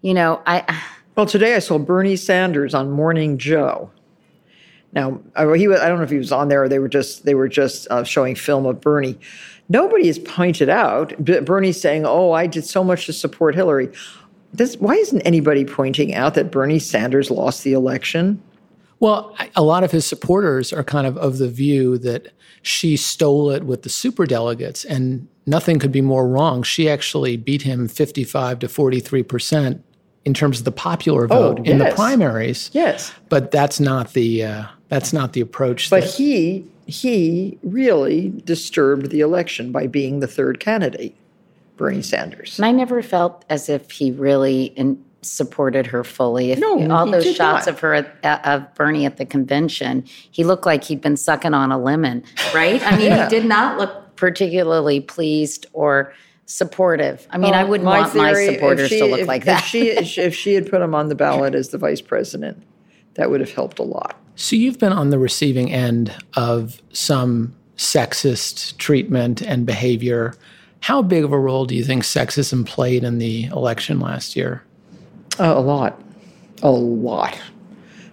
you know, I... Well, today I saw Bernie Sanders on Morning Joe. Now, he was, I don't know if he was on there or they were just, they were just uh, showing film of Bernie. Nobody has pointed out, Bernie saying, oh, I did so much to support Hillary. This, why isn't anybody pointing out that Bernie Sanders lost the election? Well, a lot of his supporters are kind of of the view that she stole it with the superdelegates, and nothing could be more wrong. She actually beat him fifty-five to forty-three percent in terms of the popular vote oh, yes. in the primaries. Yes, but that's not the uh, that's not the approach. But that- he he really disturbed the election by being the third candidate, Bernie Sanders. And I never felt as if he really. In- supported her fully. If, no, all those shots not. of her, at, of Bernie at the convention, he looked like he'd been sucking on a lemon, right? I mean, yeah. he did not look particularly pleased or supportive. I mean, well, I wouldn't my want theory, my supporters she, to look if, like that. If she, if she had put him on the ballot as the vice president, that would have helped a lot. So you've been on the receiving end of some sexist treatment and behavior. How big of a role do you think sexism played in the election last year? Uh, a lot. A lot,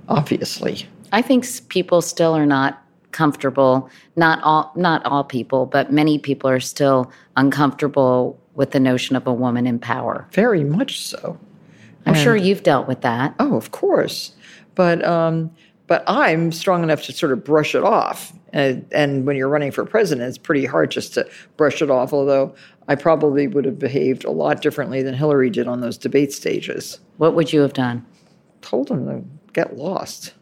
obviously. I think people still are not comfortable, not all not all people, but many people are still uncomfortable with the notion of a woman in power. Very much so. I'm and, sure you've dealt with that. Oh, of course. But um, but I'm strong enough to sort of brush it off. And, and when you're running for president, it's pretty hard just to brush it off, although I probably would have behaved a lot differently than Hillary did on those debate stages. What would you have done? Told him to get lost.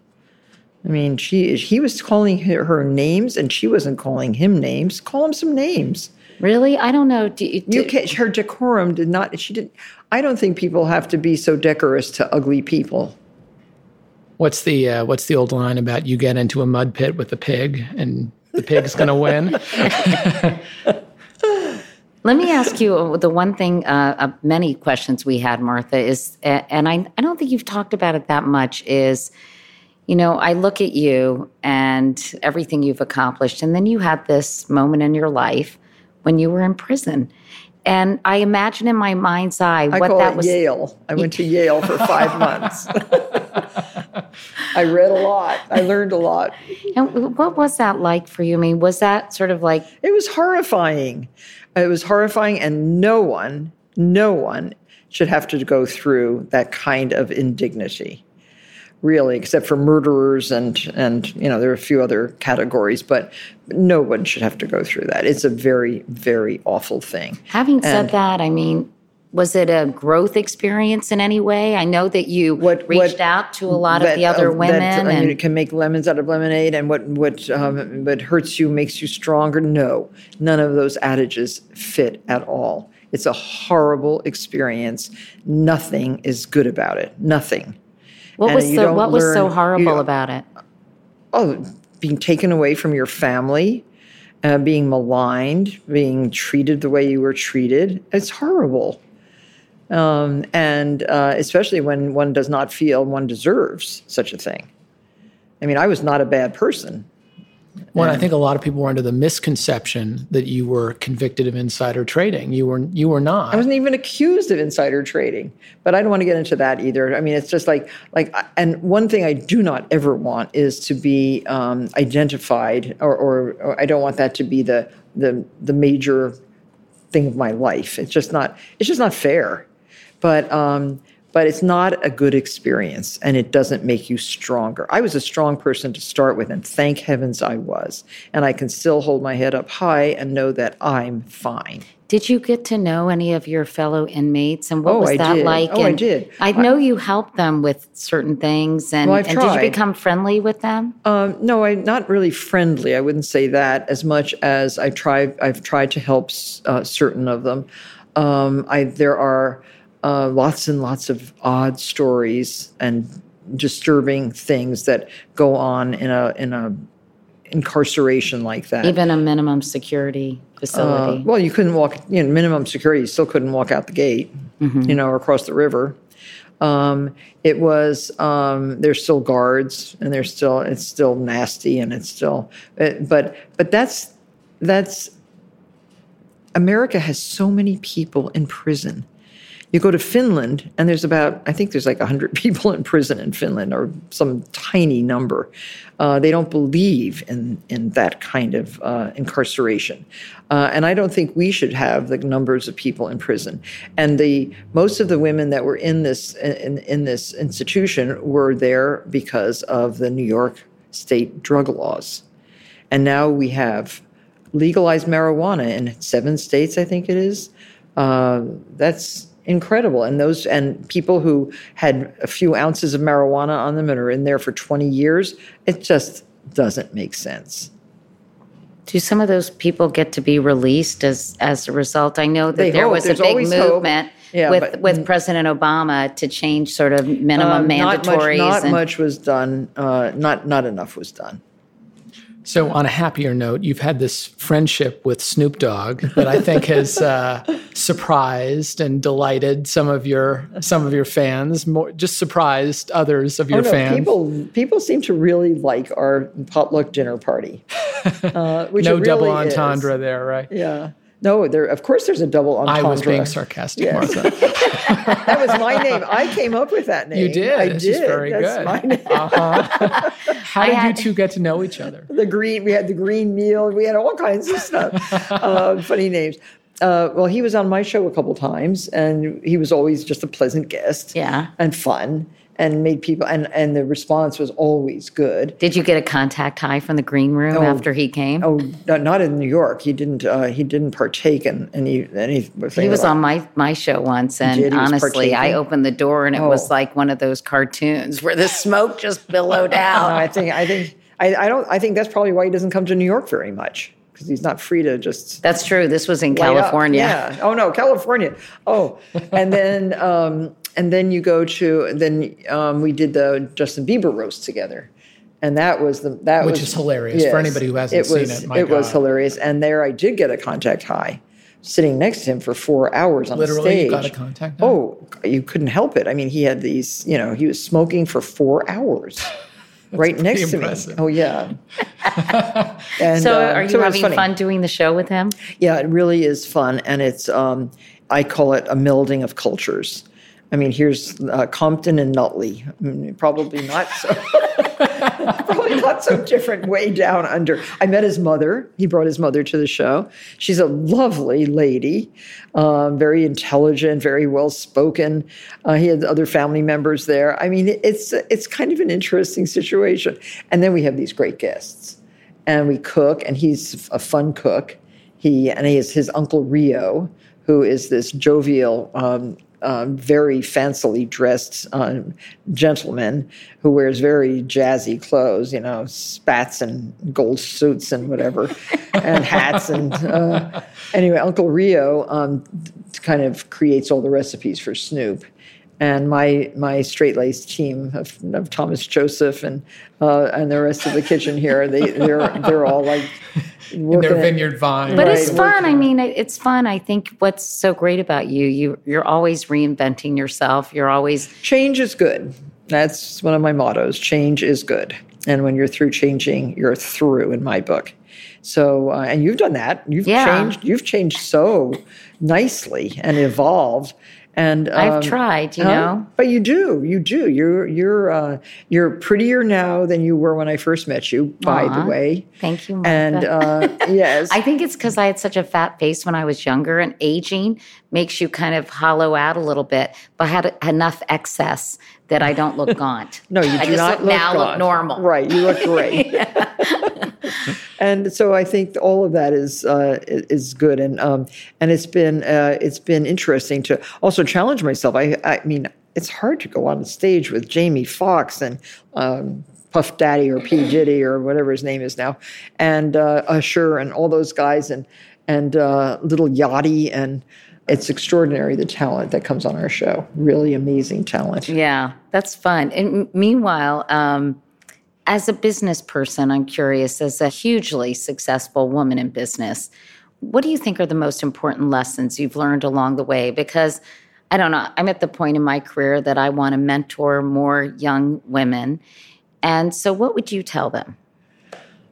I mean, she he was calling her names, and she wasn't calling him names. Call him some names. Really? I don't know. Do, do, you can, her decorum did not. She did. I don't think people have to be so decorous to ugly people. What's the uh, what's the old line about? You get into a mud pit with a pig, and the pig's going to win. Let me ask you the one thing, uh, uh, many questions we had, Martha, is, uh, and I, I don't think you've talked about it that much, is, you know, I look at you and everything you've accomplished, and then you had this moment in your life when you were in prison. And I imagine in my mind's eye what that was. I call it Yale. I went to Yale for five months. I read a lot. I learned a lot. And what was that like for you? I mean, was that sort of like... It was horrifying. It was horrifying, and no one, no one should have to go through that kind of indignity, really, except for murderers and, and you know, there are a few other categories, but no one should have to go through that. It's a very, very awful thing. Having and, said that, I mean... Was it a growth experience in any way? I know that you what, reached what, out to a lot that, of the other uh, women. That, and you can make lemons out of lemonade, and what what um, what hurts you makes you stronger. No, none of those adages fit at all. It's a horrible experience. Nothing is good about it. Nothing. What and was so, what learn, was so horrible about it? Oh, being taken away from your family, uh, being maligned, being treated the way you were treated. It's horrible. Um, and uh, especially when one does not feel one deserves such a thing. I mean, I was not a bad person. Well, and I think a lot of people were under the misconception that you were convicted of insider trading. You were you were not. I wasn't even accused of insider trading, but I don't want to get into that either. I mean, it's just like, like, and one thing I do not ever want is to be um, identified, or, or, or I don't want that to be the, the the major thing of my life. It's just not. It's just not fair. But um, But it's not a good experience, and it doesn't make you stronger. I was a strong person to start with, and thank heavens I was. And I can still hold my head up high and know that I'm fine. Did you get to know any of your fellow inmates, and what oh, was I that did. like? Oh, and I did. I know you helped them with certain things, and, well, I've and tried. Did you become friendly with them? Um, no, I not really friendly. I wouldn't say that as much as I tried. I've tried to help uh, certain of them. Um, I there are uh, lots and lots of odd stories and disturbing things that go on in a in a. incarceration like that. Even a minimum security facility. Uh, well, you couldn't walk, you know, minimum security, you still couldn't walk out the gate, mm-hmm. you know, or across the river. Um, it was, um, there's still guards and there's still, it's still nasty and it's still, it, but, but that's, that's, America has so many people in prison. You go to Finland, and there's about, I think there's like one hundred people in prison in Finland, or some tiny number. Uh, they don't believe in, in that kind of uh, incarceration. Uh, and I don't think we should have the numbers of people in prison. And the most of the women that were in this in, in this institution were there because of the New York state drug laws. And now we have legalized marijuana in seven states, I think it is. Uh, that's... incredible. And those and people who had a few ounces of marijuana on them and are in there for twenty years, it just doesn't make sense. Do some of those people get to be released as as a result? I know that they there hope. was There's a big movement yeah, with, but, with President Obama to change sort of minimum uh, mandatories. Not much, not much was done. Uh, not not enough was done. So on a happier note, you've had this friendship with Snoop Dogg that I think has uh, surprised and delighted some of your some of your fans, more, just surprised others of your oh, no, fans. People people seem to really like our potluck dinner party. Uh, which no really double entendre is. there, right? Yeah. No, there. Of course there's a double entendre. I was being sarcastic, yes. Martha. That was my name. I came up with that name. You did. I this did. Is very That's good. My name. Uh-huh. How I did had, you two get to know each other? The green. We had the green meal. We had all kinds of stuff. uh, funny names. Uh, well, he was on my show a couple times, and he was always just a pleasant guest. Yeah. And fun. And made people, and, and the response was always good. Did you get a contact high from the green room oh, after he came? Oh, no, not in New York. He didn't. Uh, he didn't partake in any anything. He was on my, my show once, and honestly, I opened the door, and it oh. was like one of those cartoons where the smoke just billowed out. I think. I think. I, I don't. I think that's probably why he doesn't come to New York very much. Because he's not free to just... That's true. This was in California. Up. Yeah. Oh, no, California. Oh, and then um, and then you go to... Then um, we did the Justin Bieber roast together. And that was... the that Which was, is hilarious yes, for anybody who hasn't it was, seen it. My it God. was hilarious. And there I did get a contact high sitting next to him for four hours on Literally, stage. Literally, you got a contact high? Oh, you couldn't help it. I mean, he had these... You know, he was smoking for four hours. Right next impressive. to me. Oh, yeah. And, so uh, are you so having fun doing the show with him? Yeah, it really is fun. And it's, um, I call it a melding of cultures. I mean, here's uh, Compton and Nutley. I mean, probably not so probably not so different way down under. I met his mother. He brought his mother to the show. She's a lovely lady, um, very intelligent, very well-spoken. Uh, he had other family members there. I mean, it's it's kind of an interesting situation. And then we have these great guests. And we cook, and he's a fun cook. He And he is his Uncle Rio, who is this jovial um Um, very fancily dressed um, gentleman who wears very jazzy clothes, you know, spats and gold suits and whatever, and hats. And uh, anyway, Uncle Rio um, kind of creates all the recipes for Snoop. And my my straight-laced team of, of Thomas Joseph and uh, and the rest of the kitchen here, they they're they're all like in their vineyard vine. But right, it's fun. I mean, it's fun. I think what's so great about you, you you're always reinventing yourself. You're always change is good. That's one of my mottos. Change is good. And when you're through changing, you're through in my book. So uh, and you've done that. You've yeah. changed. You've changed so nicely and evolved. And um, I've tried, you huh? know. But you do, you do. You're you're uh, you're prettier now than you were when I first met you. By Aww. The way, thank you, Martha. And uh, yes, I think it's because I had such a fat face when I was younger, and aging makes you kind of hollow out a little bit. But I had enough excess that I don't look gaunt. No, you do I just not look, look now. Gaunt. Look normal, right? You look great. And so I think all of that is uh, is good, and um, and it's been uh, it's been interesting to also challenge myself. I I mean, it's hard to go on stage with Jamie Foxx and um, Puff Daddy or P Diddy or whatever his name is now, and uh, Usher and all those guys and and uh, Little Yachty, and it's extraordinary the talent that comes on our show. Really amazing talent. Yeah, that's fun. And meanwhile. Um As a business person, I'm curious, as a hugely successful woman in business, what do you think are the most important lessons you've learned along the way? Because, I don't know, I'm at the point in my career that I want to mentor more young women. And so what would you tell them?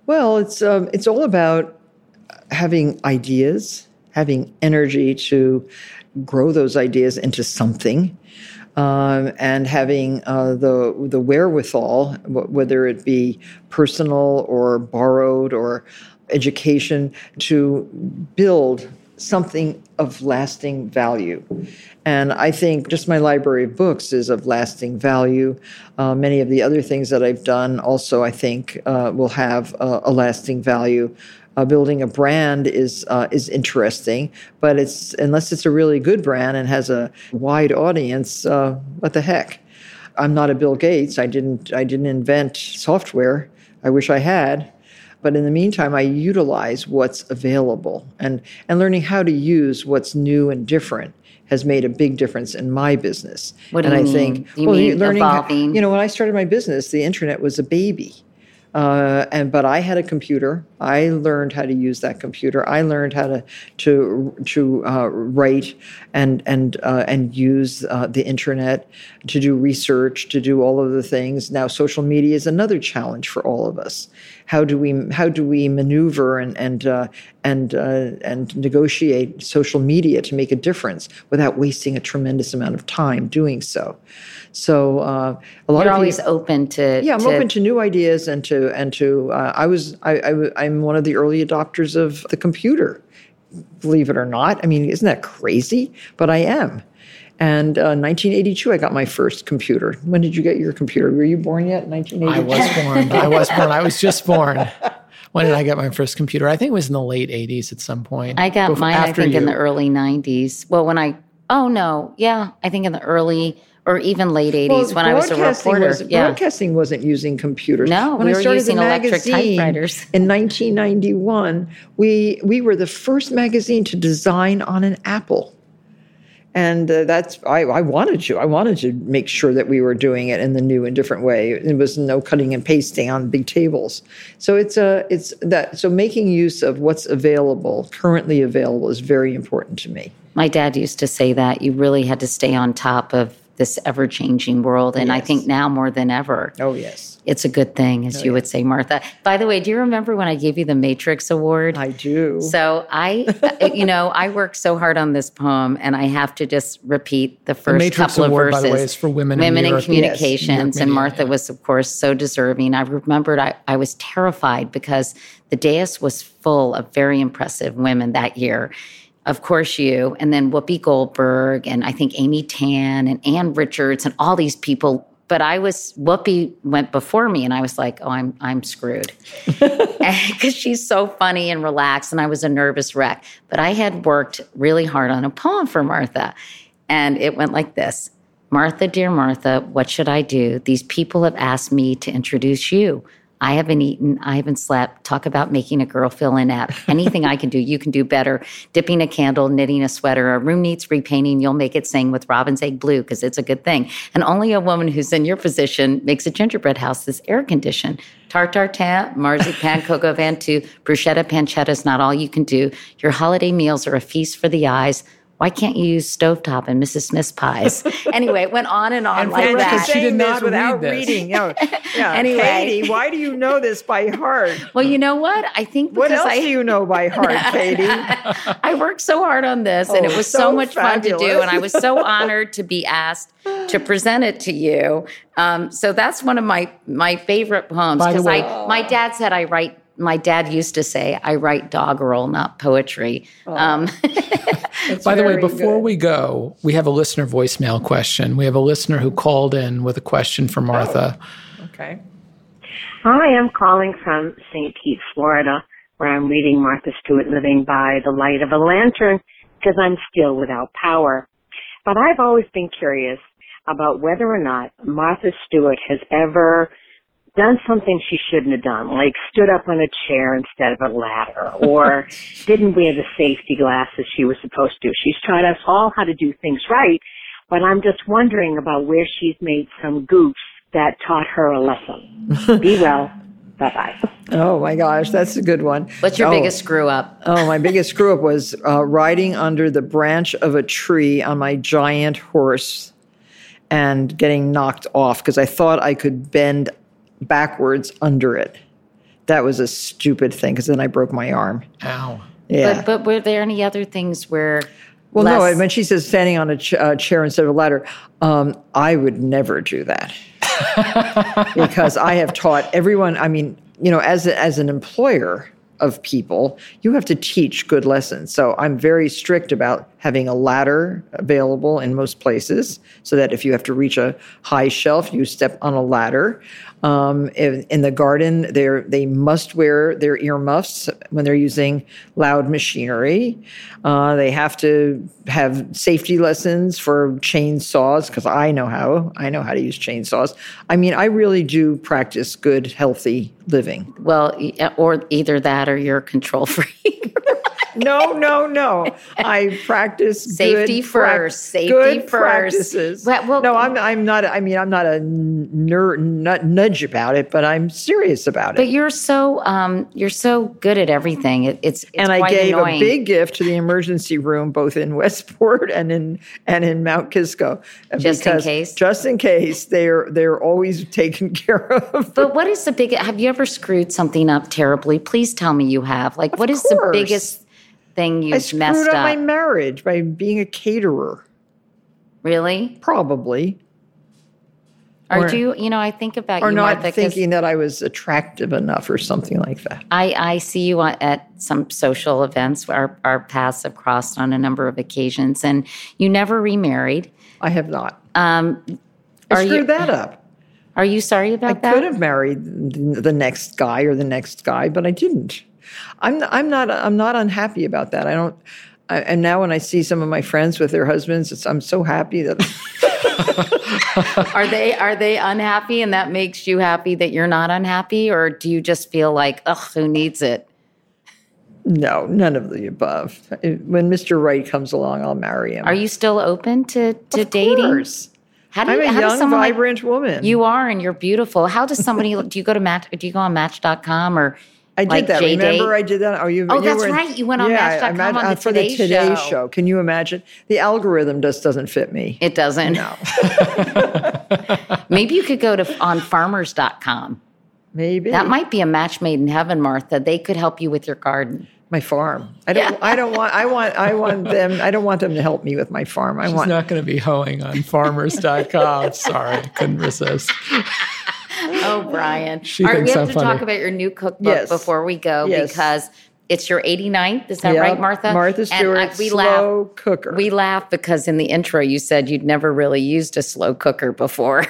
Well, it's um, it's all about having ideas, having energy to grow those ideas into something. Um, and having uh, the the wherewithal, w- whether it be personal or borrowed or education, to build something of lasting value. And I think just my library of books is of lasting value. Uh, many of the other things that I've done also, I think, uh, will have uh, a lasting value. Uh, building a brand is uh, is interesting, but it's unless it's a really good brand and has a wide audience, uh, what the heck? I'm not a Bill Gates. I didn't I didn't invent software. I wish I had, but in the meantime, I utilize what's available, and and learning how to use what's new and different has made a big difference in my business. What do and you I mean? think do you well, mean learning evolving? How, you know, when I started my business, the internet was a baby. Uh, and but I had a computer. I learned how to use that computer. I learned how to to to uh, write and and uh, and use uh, the internet to do research, to do all of the things. Now, social media is another challenge for all of us. How do we how do we maneuver and and uh, and uh, and negotiate social media to make a difference without wasting a tremendous amount of time doing so? So uh, a lot You're of always people, open to yeah, I'm to, open to new ideas and to. And to uh, I was I, I I'm one of the early adopters of the computer, believe it or not. I mean, isn't that crazy? But I am. And uh, nineteen eighty-two, I got my first computer. When did you get your computer? Were you born yet? nineteen eighty-two. I was born. I was born. I was just born. When did I get my first computer? I think it was in the late eighties at some point. I got before, mine. I think you. in the early nineties. Well, when I oh no, yeah, I think in the early. Or even late eighties well, when I was a reporter. Was, yeah. Broadcasting wasn't using computers. No, when we I were started using the electric typewriters. In nineteen ninety-one, we we were the first magazine to design on an apple. And uh, that's I, I wanted to. I wanted to make sure that we were doing it in the new and different way. It was no cutting and pasting on big tables. So it's a it's that. So making use of what's available, currently available, is very important to me. My dad used to say that you really had to stay on top of this ever-changing world. And yes. I think now more than ever. Oh, yes. It's a good thing, as oh, you yes. would say, Martha. By the way, do you remember when I gave you the Matrix Award? I do. So I, you know, I worked so hard on this poem, and I have to just repeat the first the couple Award, of verses. The Matrix Award, by the way, is for women, women in, in communications. Yes. And Martha yeah. was, of course, so deserving. I remembered I, I was terrified because the dais was full of very impressive women that year. Of course, you, and then Whoopi Goldberg, and I think Amy Tan, and Ann Richards, and all these people. But I was, Whoopi went before me, and I was like, oh, I'm I'm screwed. Because she's so funny and relaxed, and I was a nervous wreck. But I had worked really hard on a poem for Martha, and it went like this. Martha, dear Martha, what should I do? These people have asked me to introduce you. I haven't eaten, I haven't slept. Talk about making a girl feel inapt. Anything I can do, you can do better. Dipping a candle, knitting a sweater. A room needs repainting. You'll make it sing with robin's egg blue because it's a good thing. And only a woman who's in your position makes a gingerbread house that's air-conditioned. Tartartan, marzipan, cocoa van two, bruschetta, pancetta is not all you can do. Your holiday meals are a feast for the eyes. why can't you use stovetop and Missus Smith's pies? Anyway, it went on and on and like that. She did not without read reading. No. Yeah. Anyway, Katie, why do you know this by heart? Well, you know what? I think because what else I, do you know by heart, Katie? I worked so hard on this, oh, and it was so, so much fabulous. fun to do, and I was so honored to be asked to present it to you. Um, so that's one of my my favorite poems because I oh. my dad said I write. My dad used to say, I write doggerel, not poetry. Oh. Um, By the way, before good. we go, we have a listener voicemail question. We have a listener who called in with a question for Martha. Oh. Okay. Hi, I'm calling from Saint Pete, Florida, where I'm reading Martha Stewart Living by the Light of a Lantern because I'm still without power. But I've always been curious about whether or not Martha Stewart has ever done something she shouldn't have done, like stood up on a chair instead of a ladder, or didn't wear the safety glasses she was supposed to. She's taught us all how to do things right, but I'm just wondering about where she's made some goofs that taught her a lesson. Be well. Bye-bye. Oh, my gosh. That's a good one. What's your oh, biggest screw-up? Oh, my biggest screw-up was uh, riding under the branch of a tree on my giant horse and getting knocked off because I thought I could bend backwards under it. That was a stupid thing because then I broke my arm. Ow. Yeah. But, but were there any other things where... Well, less... no, I mean, she says standing on a ch- uh, chair instead of a ladder. Um, I would never do that because I have taught everyone, I mean, you know, as a, as an employer of people, you have to teach good lessons. So I'm very strict about having a ladder available in most places so that if you have to reach a high shelf, you step on a ladder. Um, in, in the garden, they they must wear their earmuffs when they're using loud machinery. Uh, they have to have safety lessons for chainsaws because I know how. I know how to use chainsaws. I mean, I really do practice good, healthy living. Well, or either that or you're a control freak. No, no, no. I practice safety good first. Pra- safety good first. Practices. Well, well, no, I'm. I'm not. I mean, I'm not a ner- nut nudge about it, but I'm serious about it. But you're so. Um, you're so good at everything. It, it's, it's. And I quite gave annoying. a big gift to the emergency room, both in Westport and in and in Mount Kisco, just in case. Just in case they're they're always taken care of. But what is the big? Have you ever screwed something up terribly? Please tell me you have. Like, of what is course. the biggest? Thing you messed up. I screwed up my marriage by being a caterer. Really? Probably. Or, or do you, you know, I think about or you, Martha. Or not thinking that I was attractive enough or something like that. I, I see you at some social events where our, our paths have crossed on a number of occasions, and you never remarried. I have not. Um, I screwed you, that up. Are you sorry about I that? I could have married the next guy or the next guy, but I didn't. I'm I'm not I'm not unhappy about that. I don't. I, and now when I see some of my friends with their husbands, it's, I'm so happy that. are they are they unhappy, and that makes you happy that you're not unhappy, or do you just feel like, ugh, who needs it? No, none of the above. When Mister Wright comes along, I'll marry him. Are you still open to to of dating? Course. How do you, I'm a how young, vibrant like, woman. You are, and you're beautiful. How does somebody? do you go to match? Do you go on Match dot com or? I did like that. J-Date. Remember, I did that. Oh, you, oh you that's were in, right. You went on yeah, Match dot com imagine, on the for Today the Today Show. Show. Can you imagine? The algorithm just doesn't fit me. It doesn't. No. Maybe you could go to on farmers dot com. Maybe that might be a match made in heaven, Martha. They could help you with your garden. My farm. I don't. Yeah. I don't want. I want. I want them. I don't want them to help me with my farm. I She's want. She's not going to be hoeing on farmers dot com. Sorry, couldn't resist. Oh, Brian. She All right, we have I'm to funny. talk about your new cookbook yes. before we go yes. because it's your eighty-ninth. Is that yep. right, Martha? Martha Stewart, and, uh, we slow laugh. cooker. We laugh because in the intro you said you'd never really used a slow cooker before,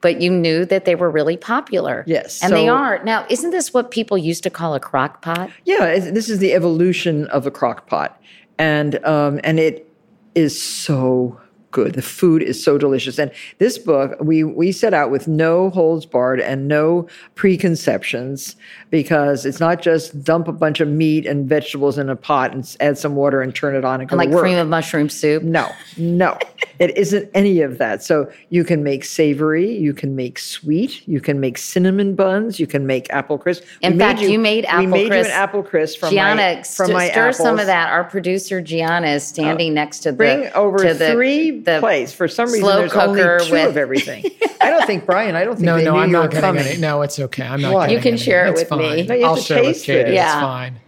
but you knew that they were really popular. Yes. And so, they are. Now, isn't this what people used to call a crock pot? Yeah, this is the evolution of a crock pot. And, um, and it is so good. The food is so delicious. And this book, we we set out with no holds barred and no preconceptions, because it's not just dump a bunch of meat and vegetables in a pot and add some water and turn it on and go and like cream of mushroom soup. No, no. It isn't any of that. So you can make savory, you can make sweet, you can make cinnamon buns, you can make apple crisp. In we fact, made you, you made apple crisp. We made crisp. you an apple crisp from Gianna, my, from st- my stir apples. Stir some of that. Our producer Gianna is standing uh, next to the bring over to the, three the plates. For some reason, there's only two with... of everything. I don't think Brian. I don't think no, they no. Knew I'm you not coming. It. No, it's okay. I'm not. You can share it, it with fine. me. No, I'll share with Katie. It. Yeah. It's fine.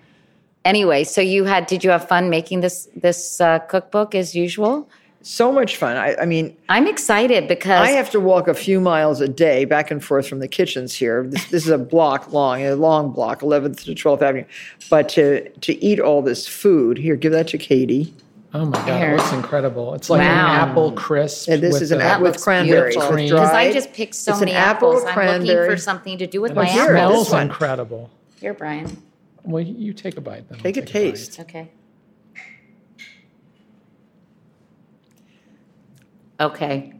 Anyway, so you had? Did you have fun making this this uh, cookbook as usual? So much fun. I, I mean, I'm excited because I have to walk a few miles a day back and forth from the kitchens here. This, this is a block long, a long block, eleventh to twelfth Avenue. But to to eat all this food here, give that to Katie. Oh my God, it looks incredible. It's like wow. an apple crisp. And this is an apple with cranberry. Because I just picked so it's many apples. Apple, I'm looking for something to do with and my apples. It smells apple. incredible. Here, Brian. Well, you take a bite then. Take, take a taste. A okay. Okay.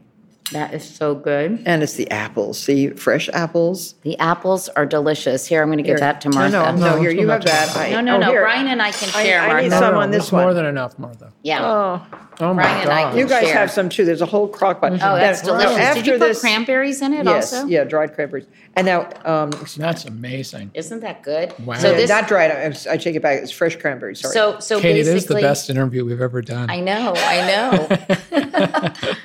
That is so good. And it's the apples. See, fresh apples. The apples are delicious. Here, I'm going to give here. that to Martha. No, no, no, no here, you have that. I, no, no, oh, no. Here. Brian and I can share, I, I Martha. I need some on this one. More than enough, Martha. Yeah. Oh, oh my Brian God. And I can you guys share. Have some, too. There's a whole crock pot. Mm-hmm. Oh, that's now, delicious. Now, did you put this, cranberries in it yes, also? Yes, yeah, dried cranberries. And now... Um, that's amazing. Isn't that good? Wow. So yeah, this, not dried. I, I take it back. It's fresh cranberries. Sorry. So, so Kate, it is the best interview we've ever done. I know. I know.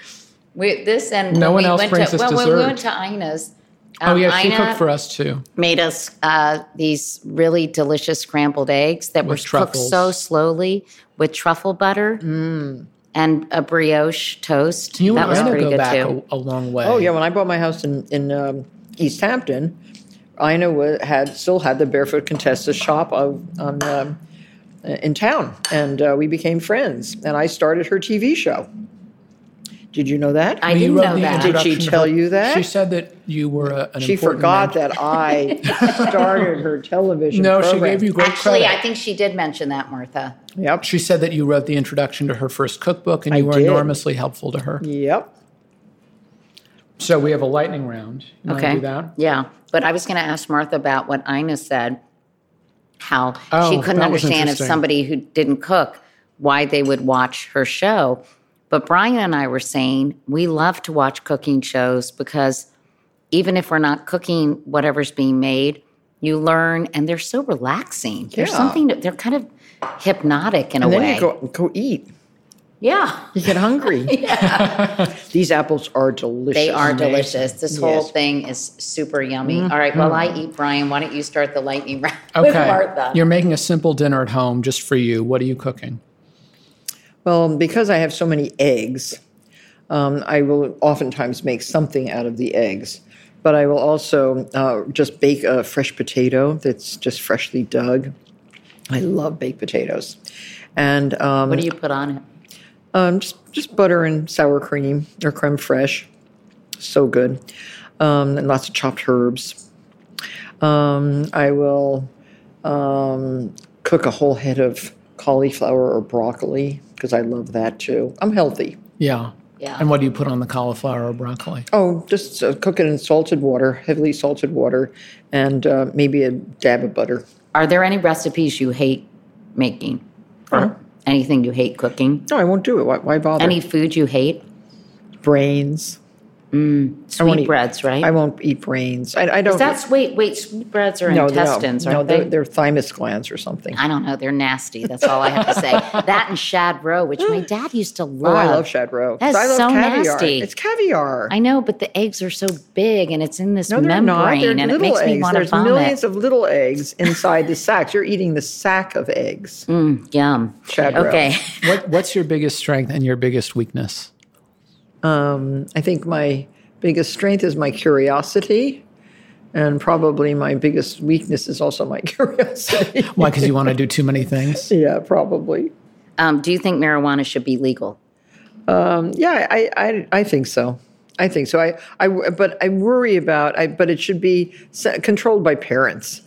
We, this and no one we else went brings to, us well, dessert. Well, we went to Ina's. Um, oh, yeah, she Ina cooked for us, too. Made us uh, these really delicious scrambled eggs that with were truffles. Cooked so slowly with truffle butter mm. and a brioche toast. You that was pretty go good, back too. A, a long way. Oh, yeah, when I bought my house in, in um, East Hampton, Ina was, had, still had the Barefoot Contessa shop of, on, um, in town, and uh, we became friends, and I started her T V show. Did you know that? I didn't know that. Did she tell you that? She said that you were a, an she important... She forgot man. that I started her television no, program. No, she gave you great Actually, credit. Actually, I think she did mention that, Martha. Yep. She said that you wrote the introduction to her first cookbook, and you I were did. enormously helpful to her. Yep. So we have a lightning round. You okay. want to do that? Yeah. But I was going to ask Martha about what Ina said, how oh, she couldn't understand if somebody who didn't cook, why they would watch her show. But Brian and I were saying we love to watch cooking shows because even if we're not cooking whatever's being made, you learn, and they're so relaxing. Yeah. There's something that they're kind of hypnotic in and a way. And then you go, go eat. Yeah. You get hungry. Yeah. These apples are delicious. They are delicious. This yes. whole thing is super yummy. Mm-hmm. All right, while I eat, Brian, why don't you start the lightning round okay. with Martha? You're making a simple dinner at home just for you. What are you cooking? Well, because I have so many eggs, um, I will oftentimes make something out of the eggs. But I will also uh, just bake a fresh potato that's just freshly dug. I love baked potatoes. And um, what do you put on it? Um, just just butter and sour cream or creme fraiche. So good. Um, and lots of chopped herbs. Um, I will um, cook a whole head of cauliflower or broccoli, because I love that too. I'm healthy. Yeah. Yeah. And what do you put on the cauliflower or broccoli? Oh, just uh, cook it in salted water, heavily salted water, and uh, maybe a dab of butter. Are there any recipes you hate making? Or uh-huh. anything you hate cooking? No, I won't do it. Why, why bother? Any food you hate? Brains. Mm, sweetbreads, right? I won't eat brains. I, I don't. Is that sweet? Wait, sweetbreads are no, intestines, no, aren't no, they? No, they're thymus glands or something. I don't know. They're nasty. That's all I have to say. That and shad roe, which my dad used to love. Oh, I love shad roe. That's I love so caviar. Nasty. It's caviar. I know, but the eggs are so big, and it's in this no, membrane, not. They're and it makes eggs. Me want to vomit. There's millions of little eggs inside the sacks. You're eating the sack of eggs. Mm, yum. Shad roe. Okay. What, what's your biggest strength and your biggest weakness? Um, I think my biggest strength is my curiosity, and probably my biggest weakness is also my curiosity. Why? Because you want to do too many things? Yeah, probably. Um, do you think marijuana should be legal? Um, yeah, I, I, I think so. I think so. I, I, but I worry about. I, but it should be controlled by parents.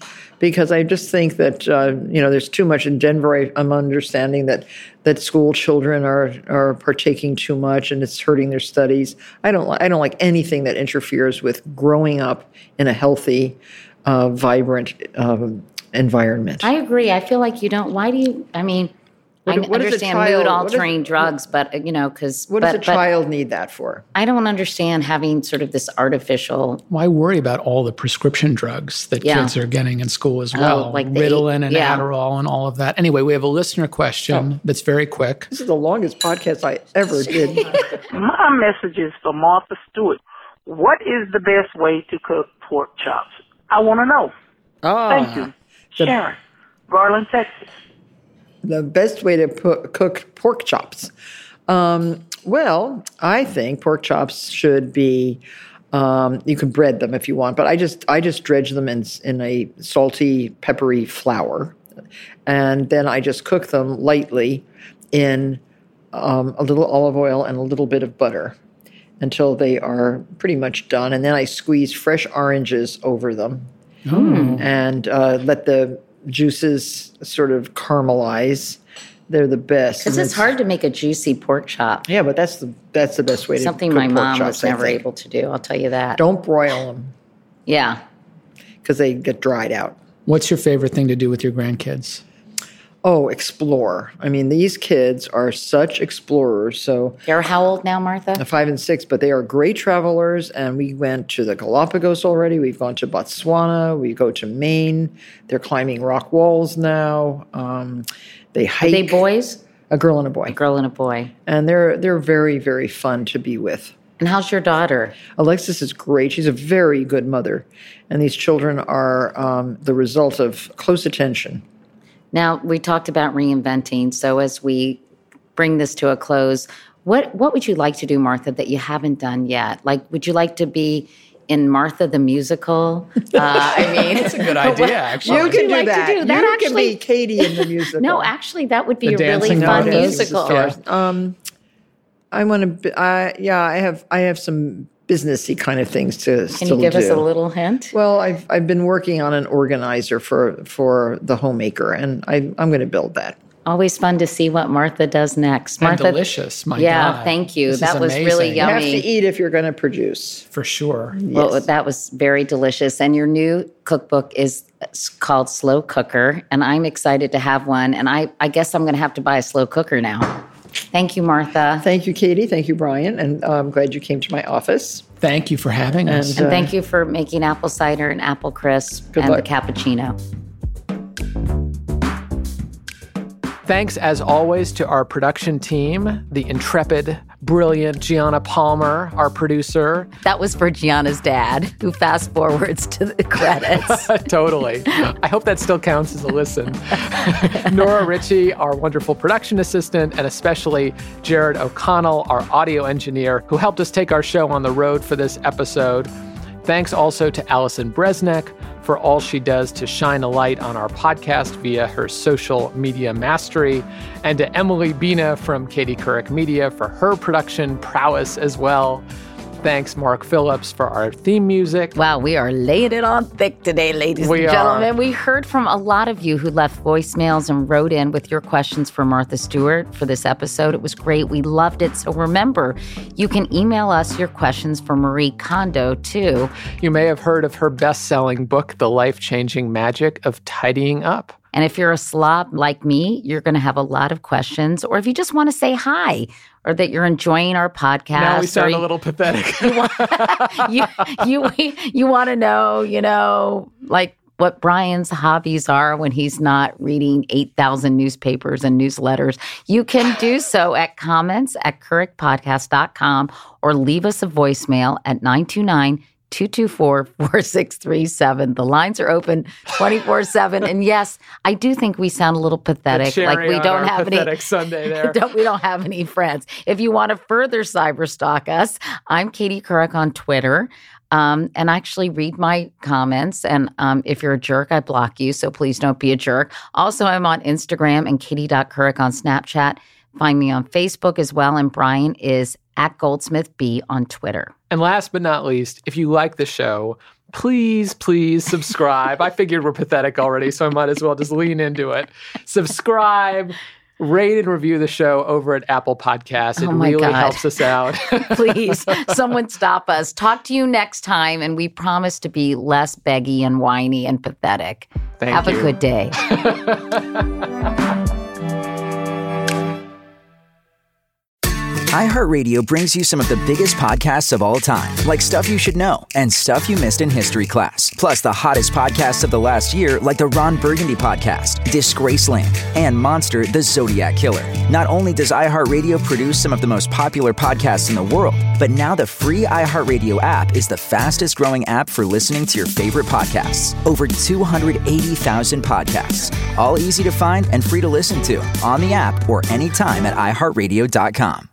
because I just think that, uh, you know, there's too much in Denver. I'm understanding that that school children are are partaking too much and it's hurting their studies. I don't I don't like anything that interferes with growing up in a healthy, uh, vibrant um, environment. I agree. I feel like you don't. Why do you? I mean. What, I what understand mood-altering drugs, but, you know, because... What but, does a child need that for? I don't understand having sort of this artificial... Why worry about all the prescription drugs that yeah. kids are getting in school as well? Oh, like Ritalin eight, and yeah. Adderall and all of that. Anyway, we have a listener question oh. that's very quick. This is the longest podcast I ever did. My message is for Martha Stewart. What is the best way to cook pork chops? I want to know. Ah, thank you. The, Sharon, Garland, Texas. The best way to pu- cook pork chops. Um, well, I think pork chops should be, um, you can bread them if you want, but I just I just dredge them in in a salty, peppery flour. And then I just cook them lightly in um, a little olive oil and a little bit of butter until they are pretty much done. And then I squeeze fresh oranges over them mm. and uh, let the juices sort of caramelize. They're the best. Because it's, it's hard to make a juicy pork chop. Yeah, but that's the that's the best way to Something cook my pork mom chops, was never able to do, I'll tell you that. Don't broil them. Yeah. Because they get dried out. What's your favorite thing to do with your grandkids? Oh, explore. I mean, these kids are such explorers. So they're how old now, Martha? Five and six, but they are great travelers. And we went to the Galapagos already. We've gone to Botswana. We go to Maine. They're climbing rock walls now. Um, they hike. Are they boys? A girl and a boy. A girl and a boy. And they're they're very, very fun to be with. And how's your daughter? Alexis is great. She's a very good mother. And these children are um, the result of close attention. Now, we talked about reinventing, so as we bring this to a close, what what would you like to do, Martha, that you haven't done yet? Like, would you like to be in Martha the Musical? Uh, I mean, that's a good idea, what, actually. What you can you do like that. To do? You that can actually, be Katie in the musical. No, actually, that would be the a really fun musical. Yeah. Um, I want to, uh, yeah, I have, I have some... businessy kind of things to still do. Can you give us a little hint? Well, I've I've been working on an organizer for for the homemaker, and I, I'm going to build that. Always fun to see what Martha does next. Martha, and delicious, my yeah, God. Yeah, thank you. This that was amazing. Really yummy. You have to eat if you're going to produce. For sure. Yes. Well, that was very delicious. And your new cookbook is called Slow Cooker, and I'm excited to have one. And I, I guess I'm going to have to buy a slow cooker now. Thank you, Martha. Thank you, Katie. Thank you, Brian. And I'm glad you came to my office. Thank you for having us. And, uh, and thank you for making apple cider and apple crisp and luck. The cappuccino. Thanks, as always, to our production team, the intrepid, brilliant Gianna Palmer, our producer. That was for Gianna's dad, who fast forwards to the credits. Totally. I hope that still counts as a listen. Nora Ritchie, our wonderful production assistant, and especially Jared O'Connell, our audio engineer, who helped us take our show on the road for this episode. Thanks also to Allison Bresnick, for all she does to shine a light on our podcast via her social media mastery, and to Emily Bina from Katie Couric Media for her production prowess as well. Thanks, Mark Phillips, for our theme music. Wow, we are laying it on thick today, ladies we and gentlemen. Are. We heard from a lot of you who left voicemails and wrote in with your questions for Martha Stewart for this episode. It was great. We loved it. So remember, you can email us your questions for Marie Kondo, too. You may have heard of her best-selling book, The Life-Changing Magic of Tidying Up. And if you're a slob like me, you're going to have a lot of questions. Or if you just want to say hi, or that you're enjoying our podcast. Now we sound you, a little pathetic. you, want, you, you, you want to know, you know, like what Brian's hobbies are when he's not reading eight thousand newspapers and newsletters. You can do so at comments at couric podcast dot com or leave us a voicemail at nine two nine, two two four, four six three seven. The lines are open twenty-four seven. And yes, I do think we sound a little pathetic. Like we don't have any Sunday there. don't, we don't have any friends. If you want to further cyberstalk us, I'm Katie Couric on Twitter. Um, and actually read my comments. And um, if you're a jerk, I block you. So please don't be a jerk. Also, I'm on Instagram and katie dot couric on Snapchat. Find me on Facebook as well. And Brian is at Goldsmith B on Twitter. And last but not least, if you like the show, please, please subscribe. I figured we're pathetic already, so I might as well just lean into it. Subscribe. Rate and review the show over at Apple Podcasts. It oh my really God. helps us out. Please, someone stop us. Talk to you next time, and we promise to be less beggy and whiny and pathetic. Thank Have you. Have a good day. iHeartRadio brings you some of the biggest podcasts of all time, like Stuff You Should Know and Stuff You Missed in History Class, plus the hottest podcasts of the last year, like the Ron Burgundy Podcast, Disgraceland, and Monster, the Zodiac Killer. Not only does iHeartRadio produce some of the most popular podcasts in the world, but now the free iHeartRadio app is the fastest growing app for listening to your favorite podcasts. Over two hundred eighty thousand podcasts, all easy to find and free to listen to on the app or anytime at i heart radio dot com.